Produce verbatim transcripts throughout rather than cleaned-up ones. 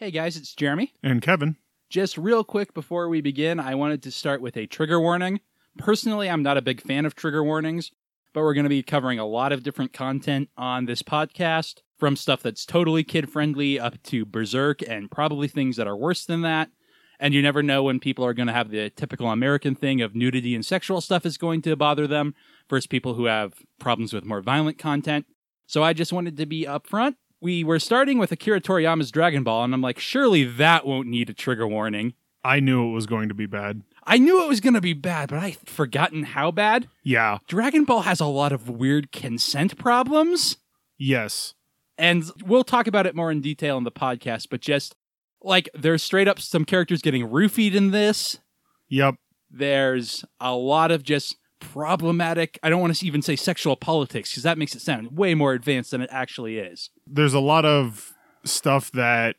Hey guys, it's Jeremy. And Kevin. Just real quick before we begin, I wanted to start with a trigger warning. Personally, I'm not a big fan of trigger warnings, but we're going to be covering a lot of different content on this podcast, from stuff that's totally kid-friendly up to Berserk and probably things that are worse than that. And you never know when people are going to have the typical American thing of nudity and sexual stuff is going to bother them versus people who have problems with more violent content. So I just wanted to be upfront. We were starting with Akira Toriyama's Dragon Ball, and I'm like, surely that won't need a trigger warning. I knew it was going to be bad. I knew it was going to be bad, but I'd forgotten how bad. Yeah. Dragon Ball has a lot of weird consent problems. Yes. And we'll talk about it more in detail in the podcast, but just... Like, there's straight up some characters getting roofied in this. Yep. There's a lot of just problematic, I don't want to even say sexual politics, because that makes it sound way more advanced than it actually is. There's a lot of stuff that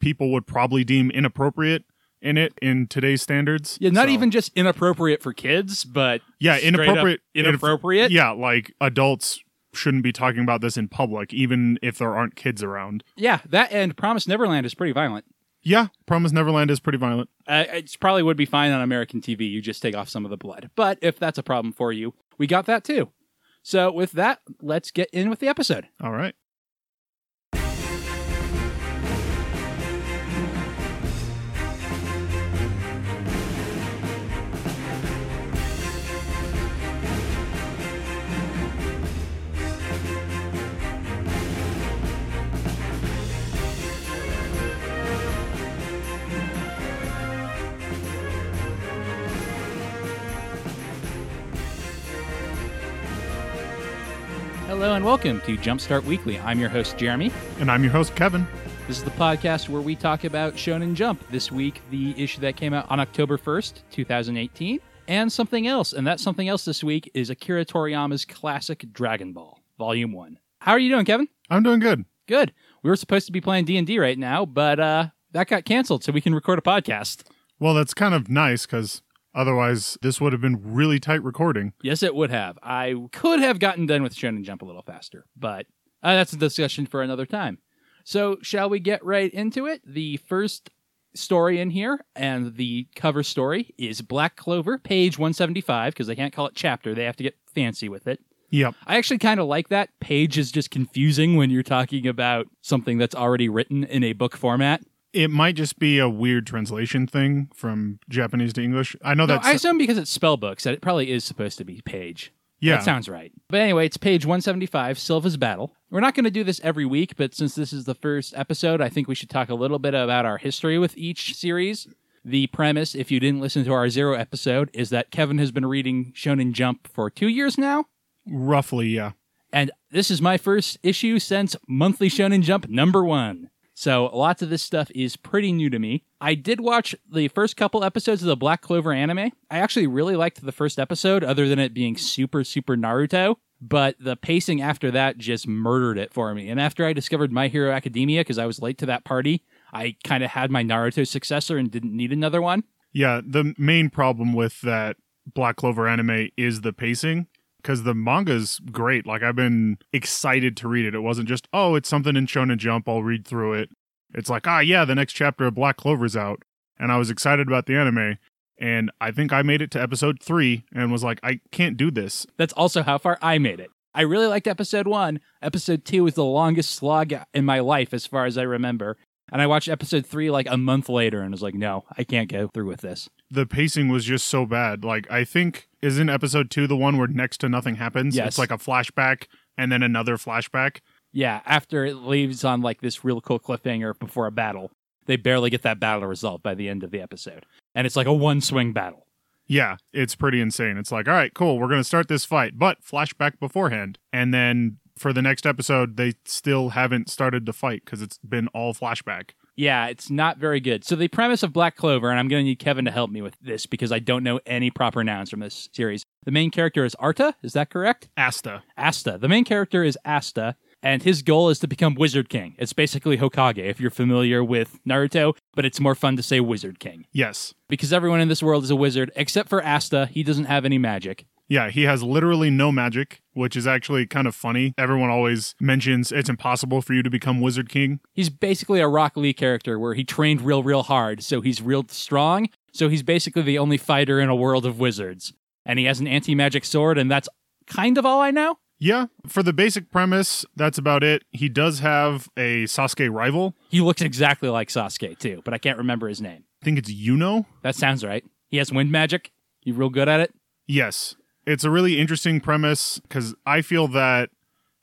people would probably deem inappropriate in it in today's standards. Yeah, not so. Even just inappropriate for kids, but yeah, inappropriate, inappropriate. Yeah, like adults shouldn't be talking about this in public, even if there aren't kids around. Yeah, that and Promised Neverland is pretty violent. Yeah, Promised Neverland is pretty violent. Uh, it probably would be fine on American T V. You just take off some of the blood. But if that's a problem for you, we got that too. So with that, let's get in with the episode. All right. Hello and welcome to Jumpstart Weekly. I'm your host, Jeremy. And I'm your host, Kevin. This is the podcast where we talk about Shonen Jump. This week, the issue that came out on October first, twenty eighteen, and something else. And that something else this week is Akira Toriyama's classic Dragon Ball, Volume one. How are you doing, Kevin? I'm doing good. Good. We were supposed to be playing D and D right now, but uh, that got canceled, so we can record a podcast. Well, that's kind of nice, because... Otherwise, this would have been really tight recording. Yes, it would have. I could have gotten done with Shonen Jump a little faster, but uh, that's a discussion for another time. So shall we get right into it? The first story in here and the cover story is Black Clover, page one seventy-five, because they can't call it chapter. They have to get fancy with it. Yep. I actually kind of like that. Page is just confusing when you're talking about something that's already written in a book format. It might just be a weird translation thing from Japanese to English. I know no, that's... I assume because it's spell books that it probably is supposed to be page. Yeah. That sounds right. But anyway, it's page one seventy-five, Silva's Battle. We're not going to do this every week, but since this is the first episode, I think we should talk a little bit about our history with each series. The premise, if you didn't listen to our Zero episode, is that Kevin has been reading Shonen Jump for two years now. Roughly, yeah. And this is my first issue since Monthly Shonen Jump number one. So lots of this stuff is pretty new to me. I did watch the first couple episodes of the Black Clover anime. I actually really liked the first episode, other than it being super, super Naruto. But the pacing after that just murdered it for me. And after I discovered My Hero Academia, because I was late to that party, I kind of had my Naruto successor and didn't need another one. Yeah, the main problem with that Black Clover anime is the pacing. Because the manga's great. Like, I've been excited to read it. It wasn't just, oh, it's something in Shonen Jump, I'll read through it. It's like, ah, yeah, the next chapter of Black Clover's out. And I was excited about the anime. And I think I made it to episode three and was like, I can't do this. That's also how far I made it. I really liked episode one. Episode two was the longest slog in my life, as far as I remember. And I watched episode three like a month later and was like, no, I can't go through with this. The pacing was just so bad. Like, I think, isn't episode two the one where next to nothing happens? Yes. It's like a flashback and then another flashback. Yeah, after it leaves on like this real cool cliffhanger before a battle, they barely get that battle resolved by the end of the episode. And it's like a one-swing battle. Yeah, it's pretty insane. It's like, all right, cool, we're going to start this fight, but flashback beforehand. And then for the next episode, they still haven't started to fight because it's been all flashback. Yeah, it's not very good. So the premise of Black Clover, and I'm going to need Kevin to help me with this because I don't know any proper nouns from this series. The main character is Arta, is that correct? Asta. Asta. The main character is Asta, and his goal is to become Wizard King. It's basically Hokage, if you're familiar with Naruto, but it's more fun to say Wizard King. Yes. Because everyone in this world is a wizard, except for Asta. He doesn't have any magic. Yeah, he has literally no magic, which is actually kind of funny. Everyone always mentions it's impossible for you to become Wizard King. He's basically a Rock Lee character where he trained real, real hard, so he's real strong. So he's basically the only fighter in a world of wizards. And he has an anti-magic sword, and that's kind of all I know. Yeah, for the basic premise, that's about it. He does have a Sasuke rival. He looks exactly like Sasuke, too, but I can't remember his name. I think it's Yuno. That sounds right. He has wind magic. You real good at it? Yes. It's a really interesting premise, because I feel that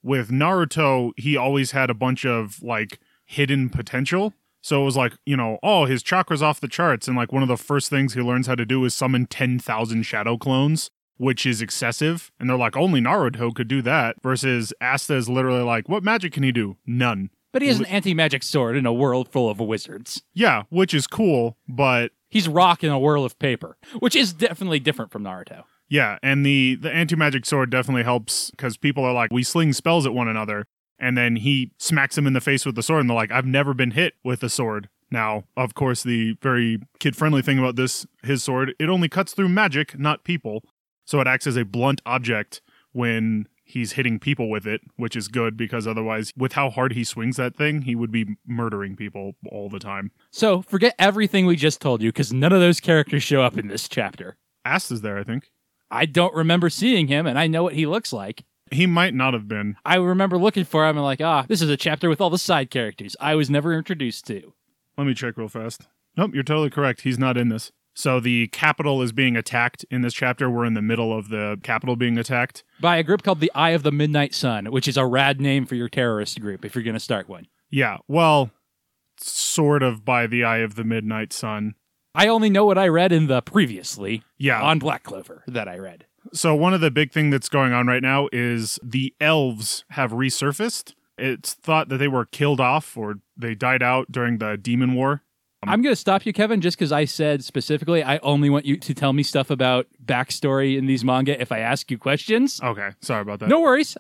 with Naruto, he always had a bunch of, like, hidden potential. So it was like, you know, oh, his chakra's off the charts, and, like, one of the first things he learns how to do is summon ten thousand shadow clones, which is excessive. And they're like, only Naruto could do that, versus Asta is literally like, what magic can he do? None. But he has an anti-magic sword in a world full of wizards. Yeah, which is cool, but... he's rock in a world of paper, which is definitely different from Naruto. Yeah, and the, the anti-magic sword definitely helps, because people are like, we sling spells at one another, and then he smacks him in the face with the sword, and they're like, I've never been hit with a sword. Now, of course, the very kid-friendly thing about this, his sword, it only cuts through magic, not people, so it acts as a blunt object when he's hitting people with it, which is good, because otherwise, with how hard he swings that thing, he would be murdering people all the time. So, forget everything we just told you, because none of those characters show up in this chapter. Asta's there, I think. I don't remember seeing him, and I know what he looks like. He might not have been. I remember looking for him and like, ah, this is a chapter with all the side characters I was never introduced to. Let me check real fast. Nope, you're totally correct. He's not in this. So the capital is being attacked in this chapter. We're in the middle of the capital being attacked. By a group called the Eye of the Midnight Sun, which is a rad name for your terrorist group if you're going to start one. Yeah, well, sort of by the Eye of the Midnight Sun. I only know what I read in the previously yeah. on Black Clover that I read. So one of the big thing that's going on right now is the elves have resurfaced. It's thought that they were killed off or they died out during the Demon War. Um, I'm going to stop you, Kevin, just because I said specifically I only want you to tell me stuff about backstory in these manga if I ask you questions. Okay, sorry about that. No worries.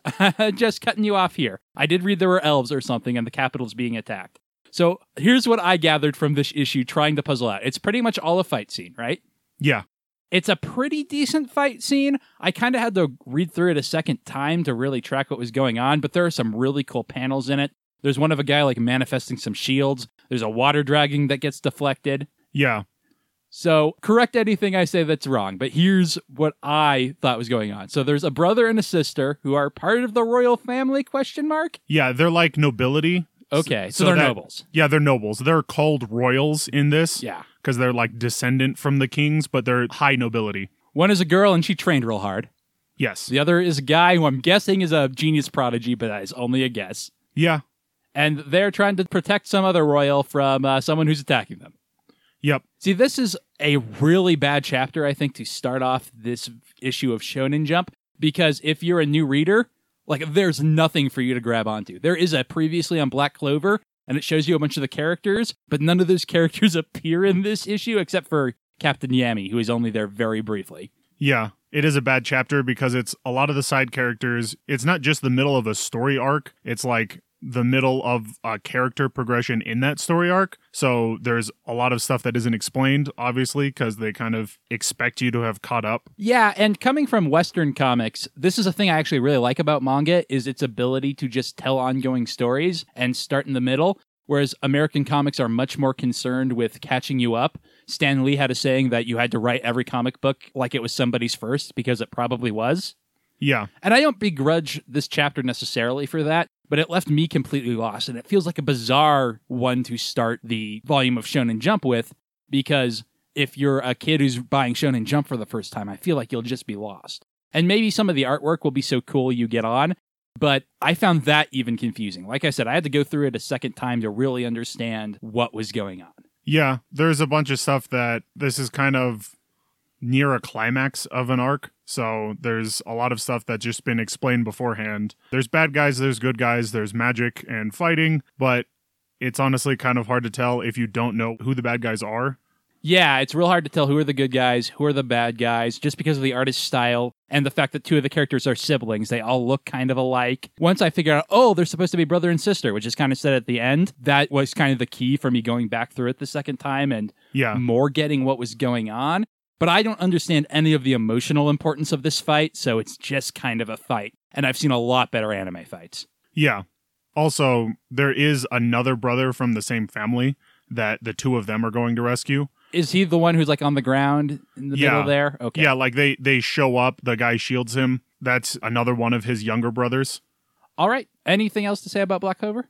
Just cutting you off here. I did read there were elves or something and the capital's being attacked. So here's what I gathered from this issue trying to puzzle out. It's pretty much all a fight scene, right? Yeah. It's a pretty decent fight scene. I kind of had to read through it a second time to really track what was going on, but there are some really cool panels in it. There's one of a guy like manifesting some shields. There's a water dragon that gets deflected. Yeah. So correct anything I say that's wrong, but here's what I thought was going on. So there's a brother and a sister who are part of the royal family, question mark? Yeah, they're like nobility. Okay, so, so they're that, nobles. Yeah, they're nobles. They're called royals in this. Yeah. Because they're like descendant from the kings, but they're high nobility. One is a girl and she trained real hard. Yes. The other is a guy who I'm guessing is a genius prodigy, but that is only a guess. Yeah. And they're trying to protect some other royal from uh, someone who's attacking them. Yep. See, this is a really bad chapter, I think, to start off this issue of Shonen Jump, because if you're a new reader, like, there's nothing for you to grab onto. There is a previously on Black Clover, and it shows you a bunch of the characters, but none of those characters appear in this issue except for Captain Yami, who is only there very briefly. Yeah, it is a bad chapter because it's a lot of the side characters. It's not just the middle of a story arc. It's like the middle of a character progression in that story arc. So there's a lot of stuff that isn't explained, obviously, because they kind of expect you to have caught up. Yeah, and coming from Western comics, this is a thing I actually really like about manga, is its ability to just tell ongoing stories and start in the middle, whereas American comics are much more concerned with catching you up. Stan Lee had a saying that you had to write every comic book like it was somebody's first, because it probably was. Yeah. And I don't begrudge this chapter necessarily for that, but it left me completely lost, and it feels like a bizarre one to start the volume of Shonen Jump with, because if you're a kid who's buying Shonen Jump for the first time, I feel like you'll just be lost. And maybe some of the artwork will be so cool you get on, but I found that even confusing. Like I said, I had to go through it a second time to really understand what was going on. Yeah, there's a bunch of stuff that this is kind of near a climax of an arc. So there's a lot of stuff that's just been explained beforehand. There's bad guys, there's good guys, there's magic and fighting, but it's honestly kind of hard to tell if you don't know who the bad guys are. Yeah, it's real hard to tell who are the good guys, who are the bad guys, just because of the artist's style and the fact that two of the characters are siblings. They all look kind of alike. Once I figured out, oh, they're supposed to be brother and sister, which is kind of said at the end, that was kind of the key for me going back through it the second time and yeah. more getting what was going on. But I don't understand any of the emotional importance of this fight, so it's just kind of a fight. And I've seen a lot better anime fights. Yeah. Also, there is another brother from the same family that the two of them are going to rescue. Is he the one who's like on the ground in the yeah. middle there? Okay. Yeah, like they, they show up, the guy shields him. That's another one of his younger brothers. All right. Anything else to say about Black Clover?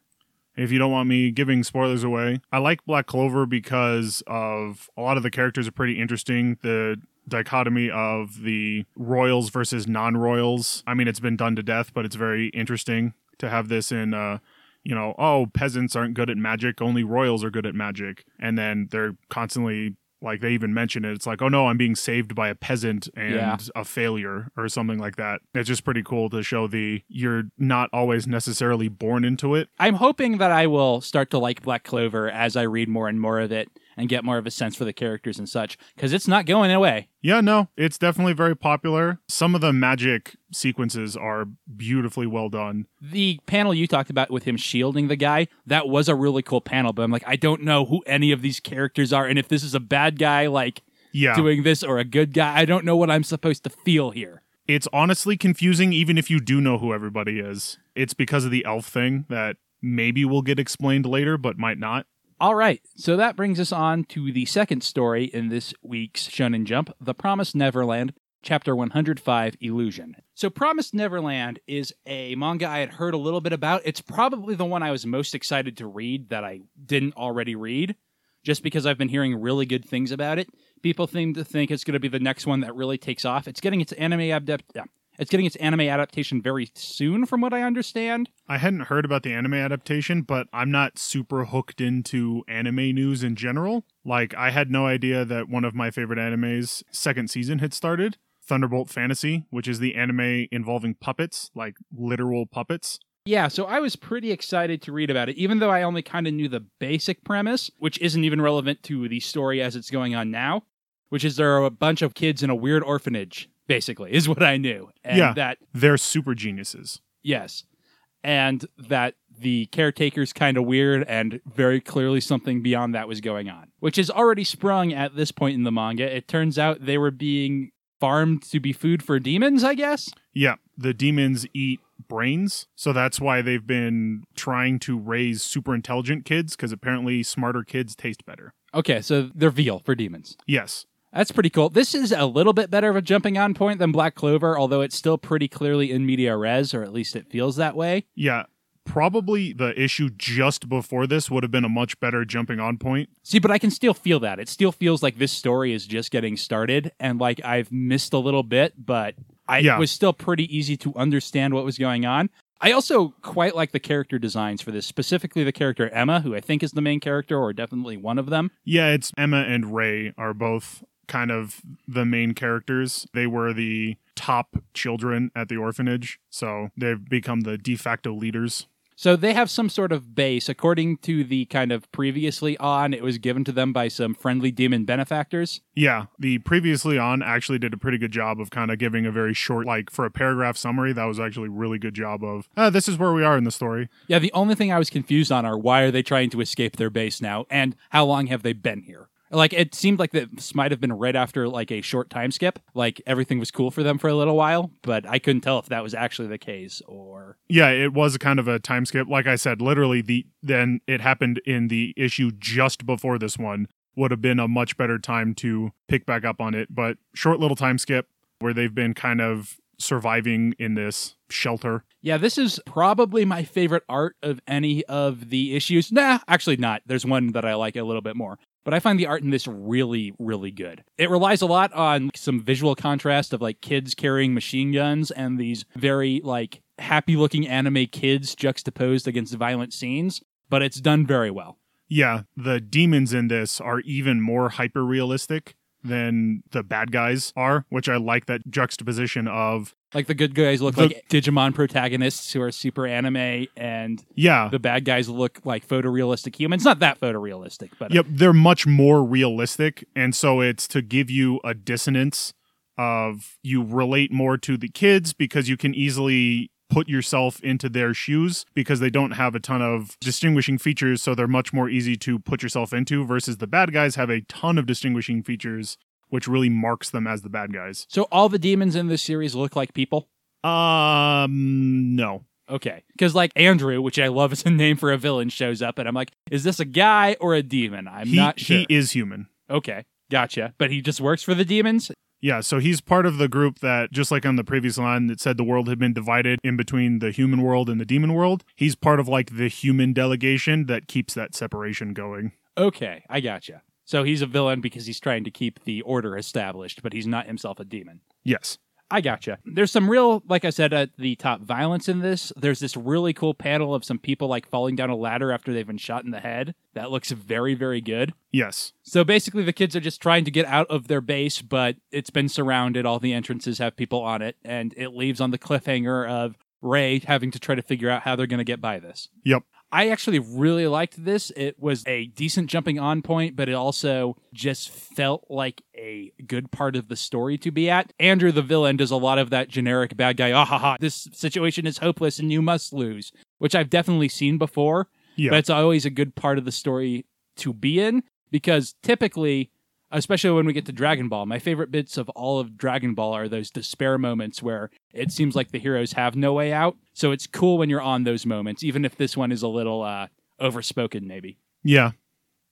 If you don't want me giving spoilers away, I like Black Clover because of a lot of the characters are pretty interesting. The dichotomy of the royals versus non-royals. I mean, it's been done to death, but it's very interesting to have this in, uh, you know, oh, peasants aren't good at magic, only royals are good at magic. And then they're constantly, like they even mention it, it's like, oh no, I'm being saved by a peasant and yeah. a failure or something like that. It's just pretty cool to show the, you're not always necessarily born into it. I'm hoping that I will start to like Black Clover as I read more and more of it and get more of a sense for the characters and such, because it's not going away. Yeah, no, it's definitely very popular. Some of the magic sequences are beautifully well done. The panel you talked about with him shielding the guy, that was a really cool panel, but I'm like, I don't know who any of these characters are, and if this is a bad guy, like, yeah. doing this, or a good guy, I don't know what I'm supposed to feel here. It's honestly confusing, even if you do know who everybody is. It's because of the elf thing that maybe will get explained later, but might not. All right, so that brings us on to the second story in this week's Shonen Jump, The Promised Neverland, Chapter one hundred five, Illusion. So Promised Neverland is a manga I had heard a little bit about. It's probably the one I was most excited to read that I didn't already read, just because I've been hearing really good things about it. People seem to think it's going to be the next one that really takes off. It's getting its anime adap- yeah. It's getting its anime adaptation very soon, from what I understand. I hadn't heard about the anime adaptation, but I'm not super hooked into anime news in general. Like, I had no idea that one of my favorite animes' second season had started, Thunderbolt Fantasy, which is the anime involving puppets, like literal puppets. Yeah, so I was pretty excited to read about it, even though I only kind of knew the basic premise, which isn't even relevant to the story as it's going on now, which is there are a bunch of kids in a weird orphanage. Basically, is what I knew. And yeah, that, they're super geniuses. Yes. And that the caretaker's kind of weird and very clearly something beyond that was going on, which is already sprung at this point in the manga. It turns out they were being farmed to be food for demons, I guess? Yeah, the demons eat brains, so that's why they've been trying to raise super intelligent kids, because apparently smarter kids taste better. Okay, so they're veal for demons. Yes. That's pretty cool. This is a little bit better of a jumping on point than Black Clover, although it's still pretty clearly in media res, or at least it feels that way. Yeah, probably the issue just before this would have been a much better jumping on point. See, but I can still feel that. It still feels like this story is just getting started, and like I've missed a little bit, but I yeah. was still pretty easy to understand what was going on. I also quite like the character designs for this, specifically the character Emma, who I think is the main character, or definitely one of them. Yeah, it's Emma and Ray are both kind of the main characters. They were the top children at the orphanage, so they've become the de facto leaders. So they have some sort of base. According to the kind of previously on, it was given to them by some friendly demon benefactors. Yeah, the previously on actually did a pretty good job of kind of giving a very short, like for a paragraph summary, that was actually a really good job of, oh, this is where we are in the story. Yeah, the only thing I was confused on are why are they trying to escape their base now, and how long have they been here? Like, it seemed like this might have been right after, like, a short time skip. Like, everything was cool for them for a little while, but I couldn't tell if that was actually the case or... Yeah, it was kind of a time skip. Like I said, literally, the then it happened in the issue just before this one. Would have been a much better time to pick back up on it, but short little time skip where they've been kind of surviving in this shelter. Yeah, this is probably my favorite art of any of the issues. Nah, actually not. There's one that I like a little bit more. But I find the art in this really, really good. It relies a lot on some visual contrast of like kids carrying machine guns and these very like happy looking anime kids juxtaposed against violent scenes, but it's done very well. Yeah, the demons in this are even more hyper realistic than the bad guys are, which I like that juxtaposition of. Like the good guys look the, like Digimon protagonists who are super anime, and yeah. the bad guys look like photorealistic humans. Not that photorealistic, but... Yep, they're much more realistic, and so it's to give you a dissonance of you relate more to the kids because you can easily put yourself into their shoes because they don't have a ton of distinguishing features, so they're much more easy to put yourself into versus the bad guys have a ton of distinguishing features, which really marks them as the bad guys. So all the demons in this series look like people? Um, no. Okay. Because like Andrew, which I love as a name for a villain, shows up and I'm like, is this a guy or a demon? I'm he, not sure. He is human. Okay. Gotcha. But he just works for the demons? Yeah, so he's part of the group that, just like on the previous line that said the world had been divided in between the human world and the demon world, he's part of like the human delegation that keeps that separation going. Okay, I gotcha. So he's a villain because he's trying to keep the order established, but he's not himself a demon. Yes. I gotcha. There's some real, like I said, at the top violence in this. There's this really cool panel of some people like falling down a ladder after they've been shot in the head. That looks very, very good. Yes. So basically the kids are just trying to get out of their base, but it's been surrounded. All the entrances have people on it, and it leaves on the cliffhanger of Ray having to try to figure out how they're going to get by this. Yep. I actually really liked this. It was a decent jumping on point, but it also just felt like a good part of the story to be at. Andrew, the villain, does a lot of that generic bad guy, ah ha ha, this situation is hopeless and you must lose, which I've definitely seen before, yeah. But it's always a good part of the story to be in, because typically, especially when we get to Dragon Ball, my favorite bits of all of Dragon Ball are those despair moments where it seems like the heroes have no way out. So it's cool when you're on those moments, even if this one is a little uh, overspoken, maybe. Yeah.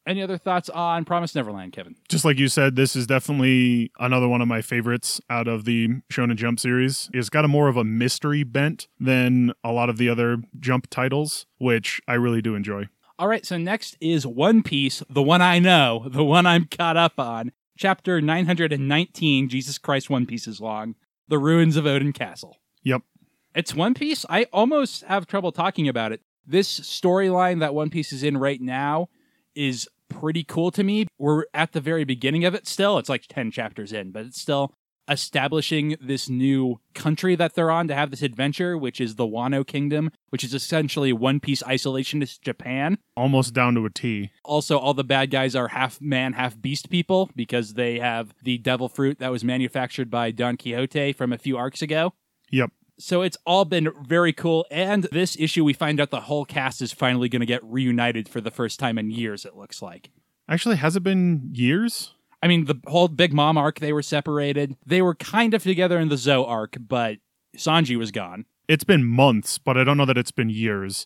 Any other thoughts on Promised Neverland, Kevin? Just like you said, this is definitely another one of my favorites out of the Shonen Jump series. It's got a more of a mystery bent than a lot of the other Jump titles, which I really do enjoy. All right, so next is One Piece, the one I know, the one I'm caught up on. Chapter nine hundred nineteen, Jesus Christ, One Piece is long. The Ruins of Odin Castle. Yep. It's One Piece. I almost have trouble talking about it. This storyline that One Piece is in right now is pretty cool to me. We're at the very beginning of it still. It's like ten chapters in, but it's still establishing this new country that they're on to have this adventure, which is the Wano Kingdom, which is essentially One Piece isolationist Japan. Almost down to a T. Also, all the bad guys are half man, half beast people because they have the devil fruit that was manufactured by Don Quixote from a few arcs ago. Yep. So it's all been very cool. And this issue, we find out the whole cast is finally going to get reunited for the first time in years, it looks like. Actually, has it been years? I mean, the whole Big Mom arc, they were separated. They were kind of together in the Zoe arc, but Sanji was gone. It's been months, but I don't know that it's been years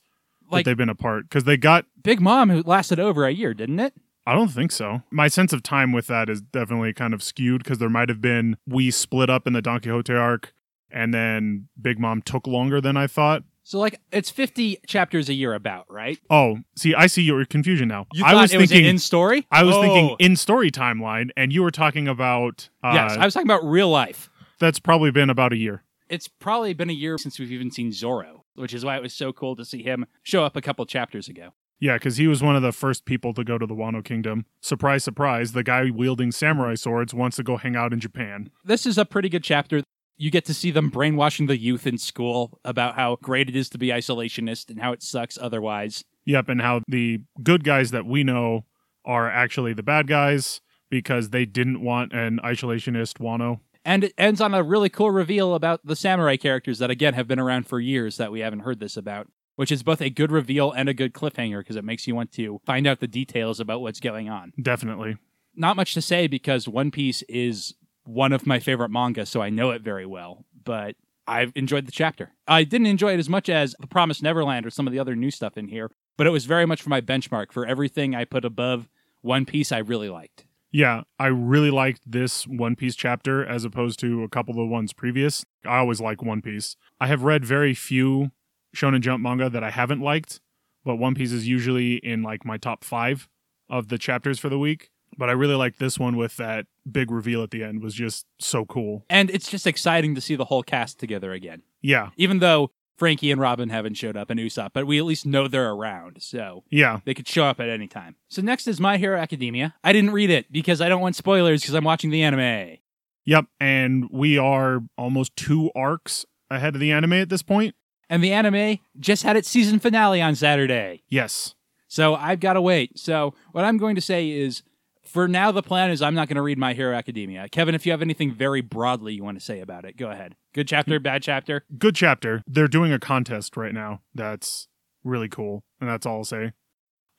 like, that they've been apart. Because they got... Big Mom lasted over a year, didn't it? I don't think so. My sense of time with that is definitely kind of skewed, because there might have been... We split up in the Don Quixote arc, and then Big Mom took longer than I thought. So, like, it's fifty chapters a year about, right? Oh, see, I see your confusion now. You I thought was it thinking, was an in-story? I was oh. thinking in-story timeline, and you were talking about... Uh, yes, I was talking about real life. That's probably been about a year. It's probably been a year since we've even seen Zoro, which is why it was so cool to see him show up a couple chapters ago. Yeah, because he was one of the first people to go to the Wano Kingdom. Surprise, surprise, the guy wielding samurai swords wants to go hang out in Japan. This is a pretty good chapter. You get to see them brainwashing the youth in school about how great it is to be isolationist and how it sucks otherwise. Yep, and how the good guys that we know are actually the bad guys because they didn't want an isolationist Wano. And it ends on a really cool reveal about the samurai characters that, again, have been around for years that we haven't heard this about, which is both a good reveal and a good cliffhanger because it makes you want to find out the details about what's going on. Definitely. Not much to say because One Piece is... one of my favorite manga, so I know it very well, but I've enjoyed the chapter. I didn't enjoy it as much as The Promised Neverland or some of the other new stuff in here, but it was very much for my benchmark. For everything I put above One Piece, I really liked. Yeah, I really liked this One Piece chapter as opposed to a couple of the ones previous. I always like One Piece. I have read very few Shonen Jump manga that I haven't liked, but One Piece is usually in like my top five of the chapters for the week. But I really liked this one with that big reveal at the end was just so cool. And it's just exciting to see the whole cast together again. Yeah. Even though Frankie and Robin haven't showed up and Usopp, but we at least know they're around. So yeah, they could show up at any time. So next is My Hero Academia. I didn't read it because I don't want spoilers because I'm watching the anime. Yep. And we are almost two arcs ahead of the anime at this point. And the anime just had its season finale on Saturday. Yes. So I've got to wait. So what I'm going to say is... for now, the plan is I'm not going to read My Hero Academia. Kevin, if you have anything very broadly you want to say about it, go ahead. Good chapter, bad chapter? Good chapter. They're doing a contest right now. That's really cool, and that's all I'll say.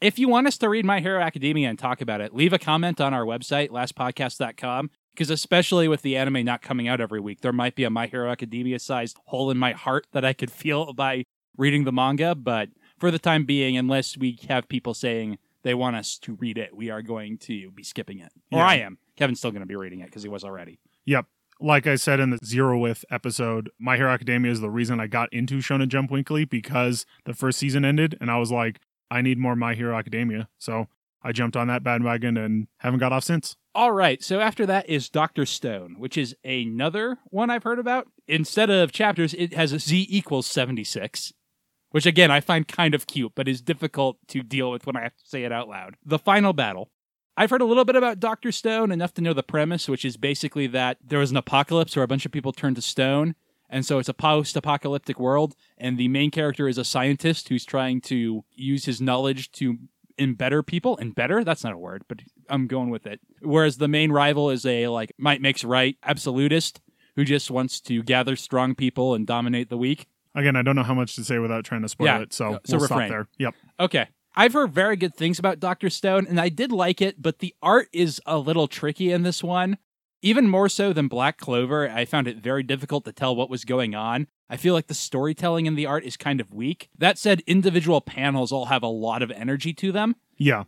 If you want us to read My Hero Academia and talk about it, leave a comment on our website, last podcast dot com. Because especially with the anime not coming out every week, there might be a My Hero Academia-sized hole in my heart that I could feel by reading the manga. But for the time being, unless we have people saying they want us to read it, we are going to be skipping it. Yeah. Or I am. Kevin's still going to be reading it because he was already. Yep. Like I said in the Zeroth episode, My Hero Academia is the reason I got into Shonen Jump Weekly, because the first season ended and I was like, I need more My Hero Academia. So I jumped on that bandwagon and haven't got off since. All right, so after that is Doctor Stone, which is another one I've heard about. Instead of chapters, it has a Z equals seventy-six, which again, I find kind of cute, but is difficult to deal with when I have to say it out loud. The final battle. I've heard a little bit about Doctor Stone, enough to know the premise, which is basically that there was an apocalypse where a bunch of people turned to stone, and so it's a post-apocalyptic world, and the main character is a scientist who's trying to use his knowledge to and better people and better that's not a word but I'm going with it, whereas the main rival is a like might makes right absolutist who just wants to gather strong people and dominate the weak. Again, I don't know how much to say without trying to spoil yeah. it, so, so we'll refrain. Stop there. Yep. Okay. I've heard very good things about Doctor Stone, and I did like it, but the art is a little tricky in this one, even more so than Black Clover. I found it very difficult to tell what was going on. I feel like the storytelling in the art is kind of weak. That said, individual panels all have a lot of energy to them. Yeah.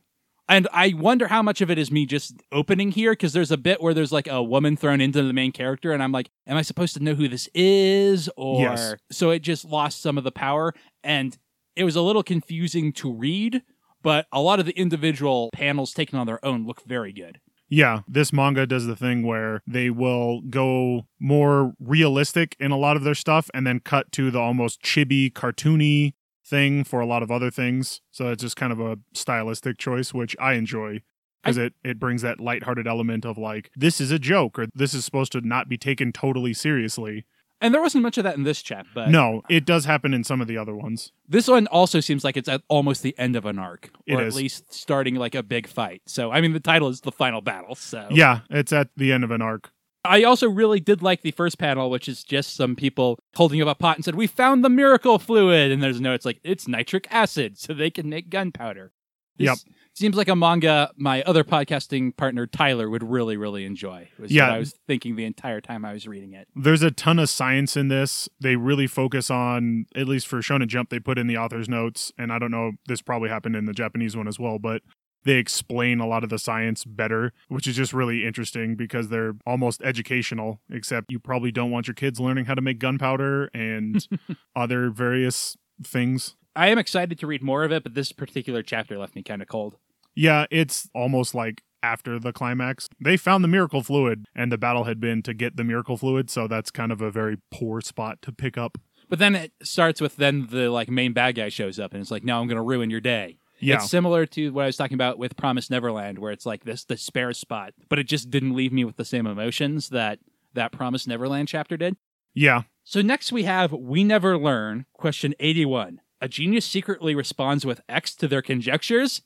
And I wonder how much of it is me just opening here, because there's a bit where there's like a woman thrown into the main character, and I'm like, am I supposed to know who this is? Or yes. So it just lost some of the power, and it was a little confusing to read, but a lot of the individual panels taken on their own look very good. Yeah, this manga does the thing where they will go more realistic in a lot of their stuff and then cut to the almost chibi, cartoony thing for a lot of other things. So it's just kind of a stylistic choice, which I enjoy because I... it, it brings that lighthearted element of like, this is a joke or this is supposed to not be taken totally seriously. And there wasn't much of that in this chat, but... No, it does happen in some of the other ones. This one also seems like it's at almost the end of an arc. Or at least starting like a big fight. So, I mean, the title is The Final Battle, so... Yeah, it's at the end of an arc. I also really did like the first panel, which is just some people holding up a pot and said, we found the miracle fluid! And there's no, it's like, it's nitric acid, so they can make gunpowder. This yep. seems like a manga my other podcasting partner, Tyler, would really, really enjoy. Was yeah. what I was thinking the entire time I was reading it. There's a ton of science in this. They really focus on, at least for Shonen Jump, they put in the author's notes, and I don't know, this probably happened in the Japanese one as well, but they explain a lot of the science better, which is just really interesting because they're almost educational, except you probably don't want your kids learning how to make gunpowder and other various things. I am excited to read more of it, but this particular chapter left me kind of cold. Yeah, it's almost like after the climax. They found the miracle fluid, and the battle had been to get the miracle fluid, so that's kind of a very poor spot to pick up. But then it starts with then the like main bad guy shows up, and it's like, now I'm going to ruin your day. Yeah. It's similar to what I was talking about with Promised Neverland, where it's like this despair spot, but it just didn't leave me with the same emotions that that Promised Neverland chapter did. Yeah. So next we have We Never Learn, question eighty-one. A genius secretly responds with X to their conjectures.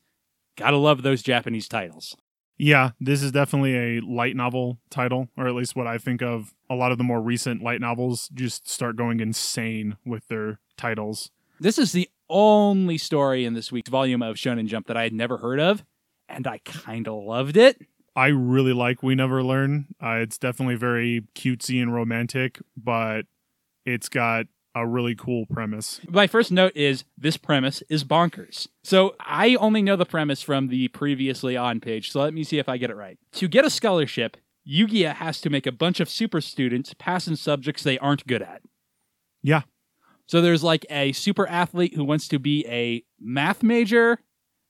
Gotta love those Japanese titles. Yeah, this is definitely a light novel title, or at least what I think of. A lot of the more recent light novels just start going insane with their titles. This is the only story in this week's volume of Shonen Jump that I had never heard of, and I kind of loved it. I really like We Never Learn. Uh, it's definitely very cutesy and romantic, but it's got a really cool premise. My first note is, this premise is bonkers. So I only know the premise from the previously on page, so let me see if I get it right. To get a scholarship, Yu-Gi-Oh has to make a bunch of super students pass in subjects they aren't good at. Yeah. So there's like a super athlete who wants to be a math major.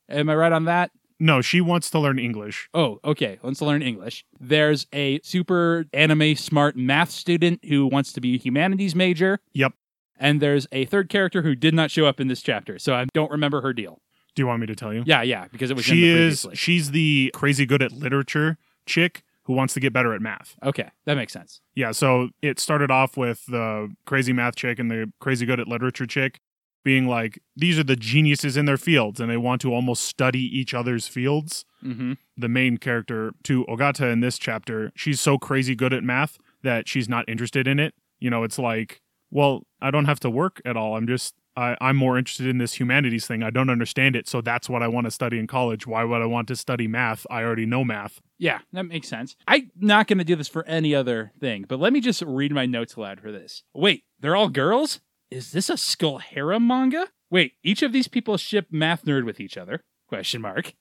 Am I right on that? No, she wants to learn English. Oh, okay. Wants to learn English. There's a super anime smart math student who wants to be a humanities major. Yep. And there's a third character who did not show up in this chapter, so I don't remember her deal. Do you want me to tell you? Yeah, yeah, because it was she is she's the crazy good at literature chick who wants to get better at math. Okay, that makes sense. Yeah, so it started off with the crazy math chick and the crazy good at literature chick being like, these are the geniuses in their fields, and they want to almost study each other's fields. Mm-hmm. The main character, to Ogata in this chapter, she's so crazy good at math that she's not interested in it. You know, it's like, well, I don't have to work at all. I'm just I, I'm more interested in this humanities thing. I don't understand it, so that's what I want to study in college. Why would I want to study math? I already know math. Yeah, that makes sense. I'm not going to do this for any other thing, but let me just read my notes aloud for this. Wait, they're all girls? Is this a Skull Harem manga? Wait, each of these people ship math nerd with each other? Question mark.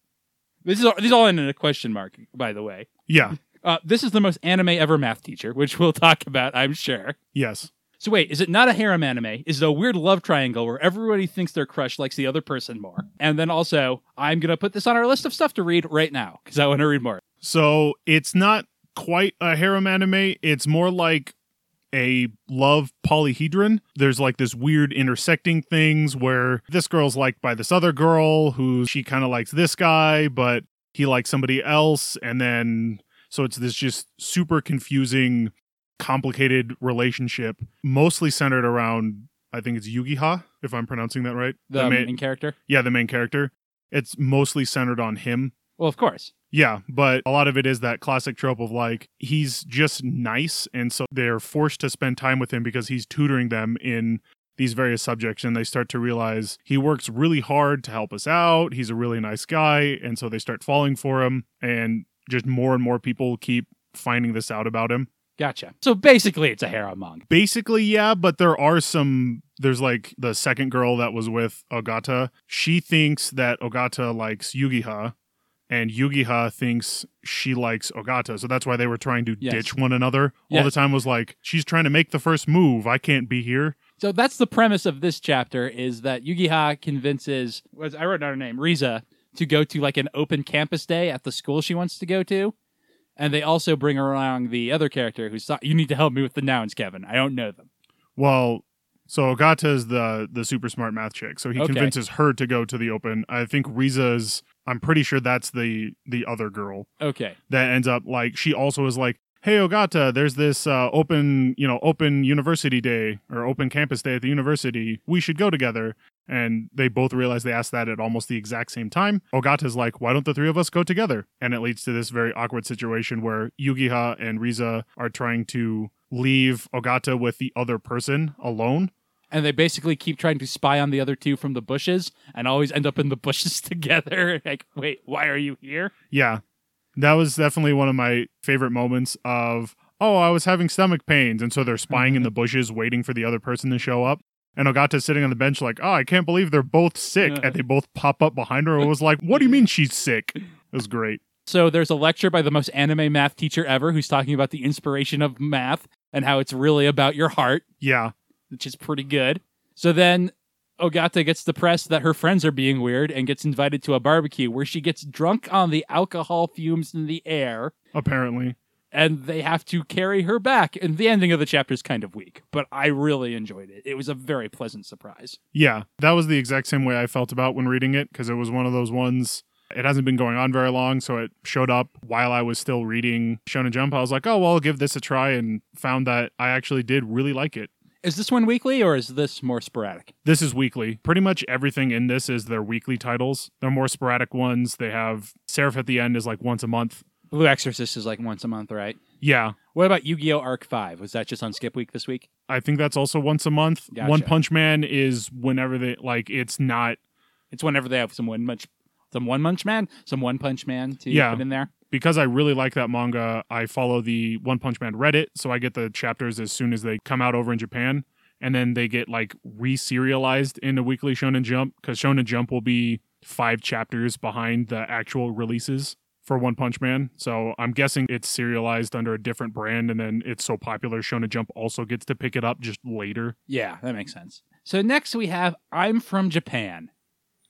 This is all, this is all in a question mark, by the way. Yeah. Uh, this is the most anime ever math teacher, which we'll talk about, I'm sure. Yes. So wait, is it not a harem anime? Is it a weird love triangle where everybody thinks their crush likes the other person more? And then also, I'm going to put this on our list of stuff to read right now, because I want to read more. So it's not quite a harem anime. It's more like a love polyhedron. There's like this weird intersecting things where this girl's liked by this other girl who she kind of likes this guy, but he likes somebody else. And then, so it's this just super confusing, complicated relationship, mostly centered around, I think it's Yugiha, if I'm pronouncing that right. The, the main, main character? Yeah, the main character. It's mostly centered on him. Well, of course. Yeah, but a lot of it is that classic trope of like, he's just nice, and so they're forced to spend time with him because he's tutoring them in these various subjects, and they start to realize he works really hard to help us out, he's a really nice guy, and so they start falling for him, and just more and more people keep finding this out about him. Gotcha. So basically it's a harem manga. Basically, yeah, but there are some, there's like the second girl that was with Ogata. She thinks that Ogata likes Yugiha, and Yugiha thinks she likes Ogata. So that's why they were trying to yes. ditch one another. Yes. All the time was like, she's trying to make the first move. I can't be here. So that's the premise of this chapter, is that Yugiha convinces, was I wrote down her name, Riza, to go to like an open campus day at the school she wants to go to. And they also bring around the other character who's, you need to help me with the nouns, Kevin. I don't know them. Well, so Ogata's the, the super smart math chick. So he okay. convinces her to go to the open. I think Riza's, I'm pretty sure that's the the other girl. Okay. That ends up like, she also is like, hey, Ogata, there's this uh, open, you know, open university day or open campus day at the university. We should go together. And they both realize they asked that at almost the exact same time. Ogata's like, why don't the three of us go together? And it leads to this very awkward situation where Yugiha and Riza are trying to leave Ogata with the other person alone. And they basically keep trying to spy on the other two from the bushes and always end up in the bushes together. Like, wait, why are you here? Yeah. That was definitely one of my favorite moments of, oh, I was having stomach pains. And so they're spying mm-hmm. in the bushes, waiting for the other person to show up. And Ogata's sitting on the bench like, oh, I can't believe they're both sick. Uh-huh. And they both pop up behind her. It was like, what do you mean she's sick? It was great. So there's a lecture by the most anime math teacher ever who's talking about the inspiration of math and how it's really about your heart. Yeah. Which is pretty good. So then Ogata gets depressed that her friends are being weird and gets invited to a barbecue where she gets drunk on the alcohol fumes in the air. Apparently. And they have to carry her back. And the ending of the chapter is kind of weak, but I really enjoyed it. It was a very pleasant surprise. Yeah, that was the exact same way I felt about when reading it, because it was one of those ones, it hasn't been going on very long, so it showed up while I was still reading Shonen Jump. I was like, oh, well, I'll give this a try, and found that I actually did really like it. Is this one weekly, or is this more sporadic? This is weekly. Pretty much everything in this is their weekly titles. They're more sporadic ones. They have Seraph at the end is like once a month. Blue Exorcist is like once a month, right? Yeah. What about Yu-Gi-Oh! Arc five? Was that just on skip week this week? I think that's also once a month. Gotcha. One Punch Man is whenever they, like, it's not... It's whenever they have some One Punch, some One Punch Man, some One Punch Man to yeah. put in there. Because I really like that manga, I follow the One Punch Man Reddit, so I get the chapters as soon as they come out over in Japan, and then they get, like, re-serialized into Weekly Shonen Jump, because Shonen Jump will be five chapters behind the actual releases for One Punch Man. So I'm guessing it's serialized under a different brand, and then it's so popular Shonen Jump also gets to pick it up just later. Yeah, that makes sense. So next we have I'm From Japan,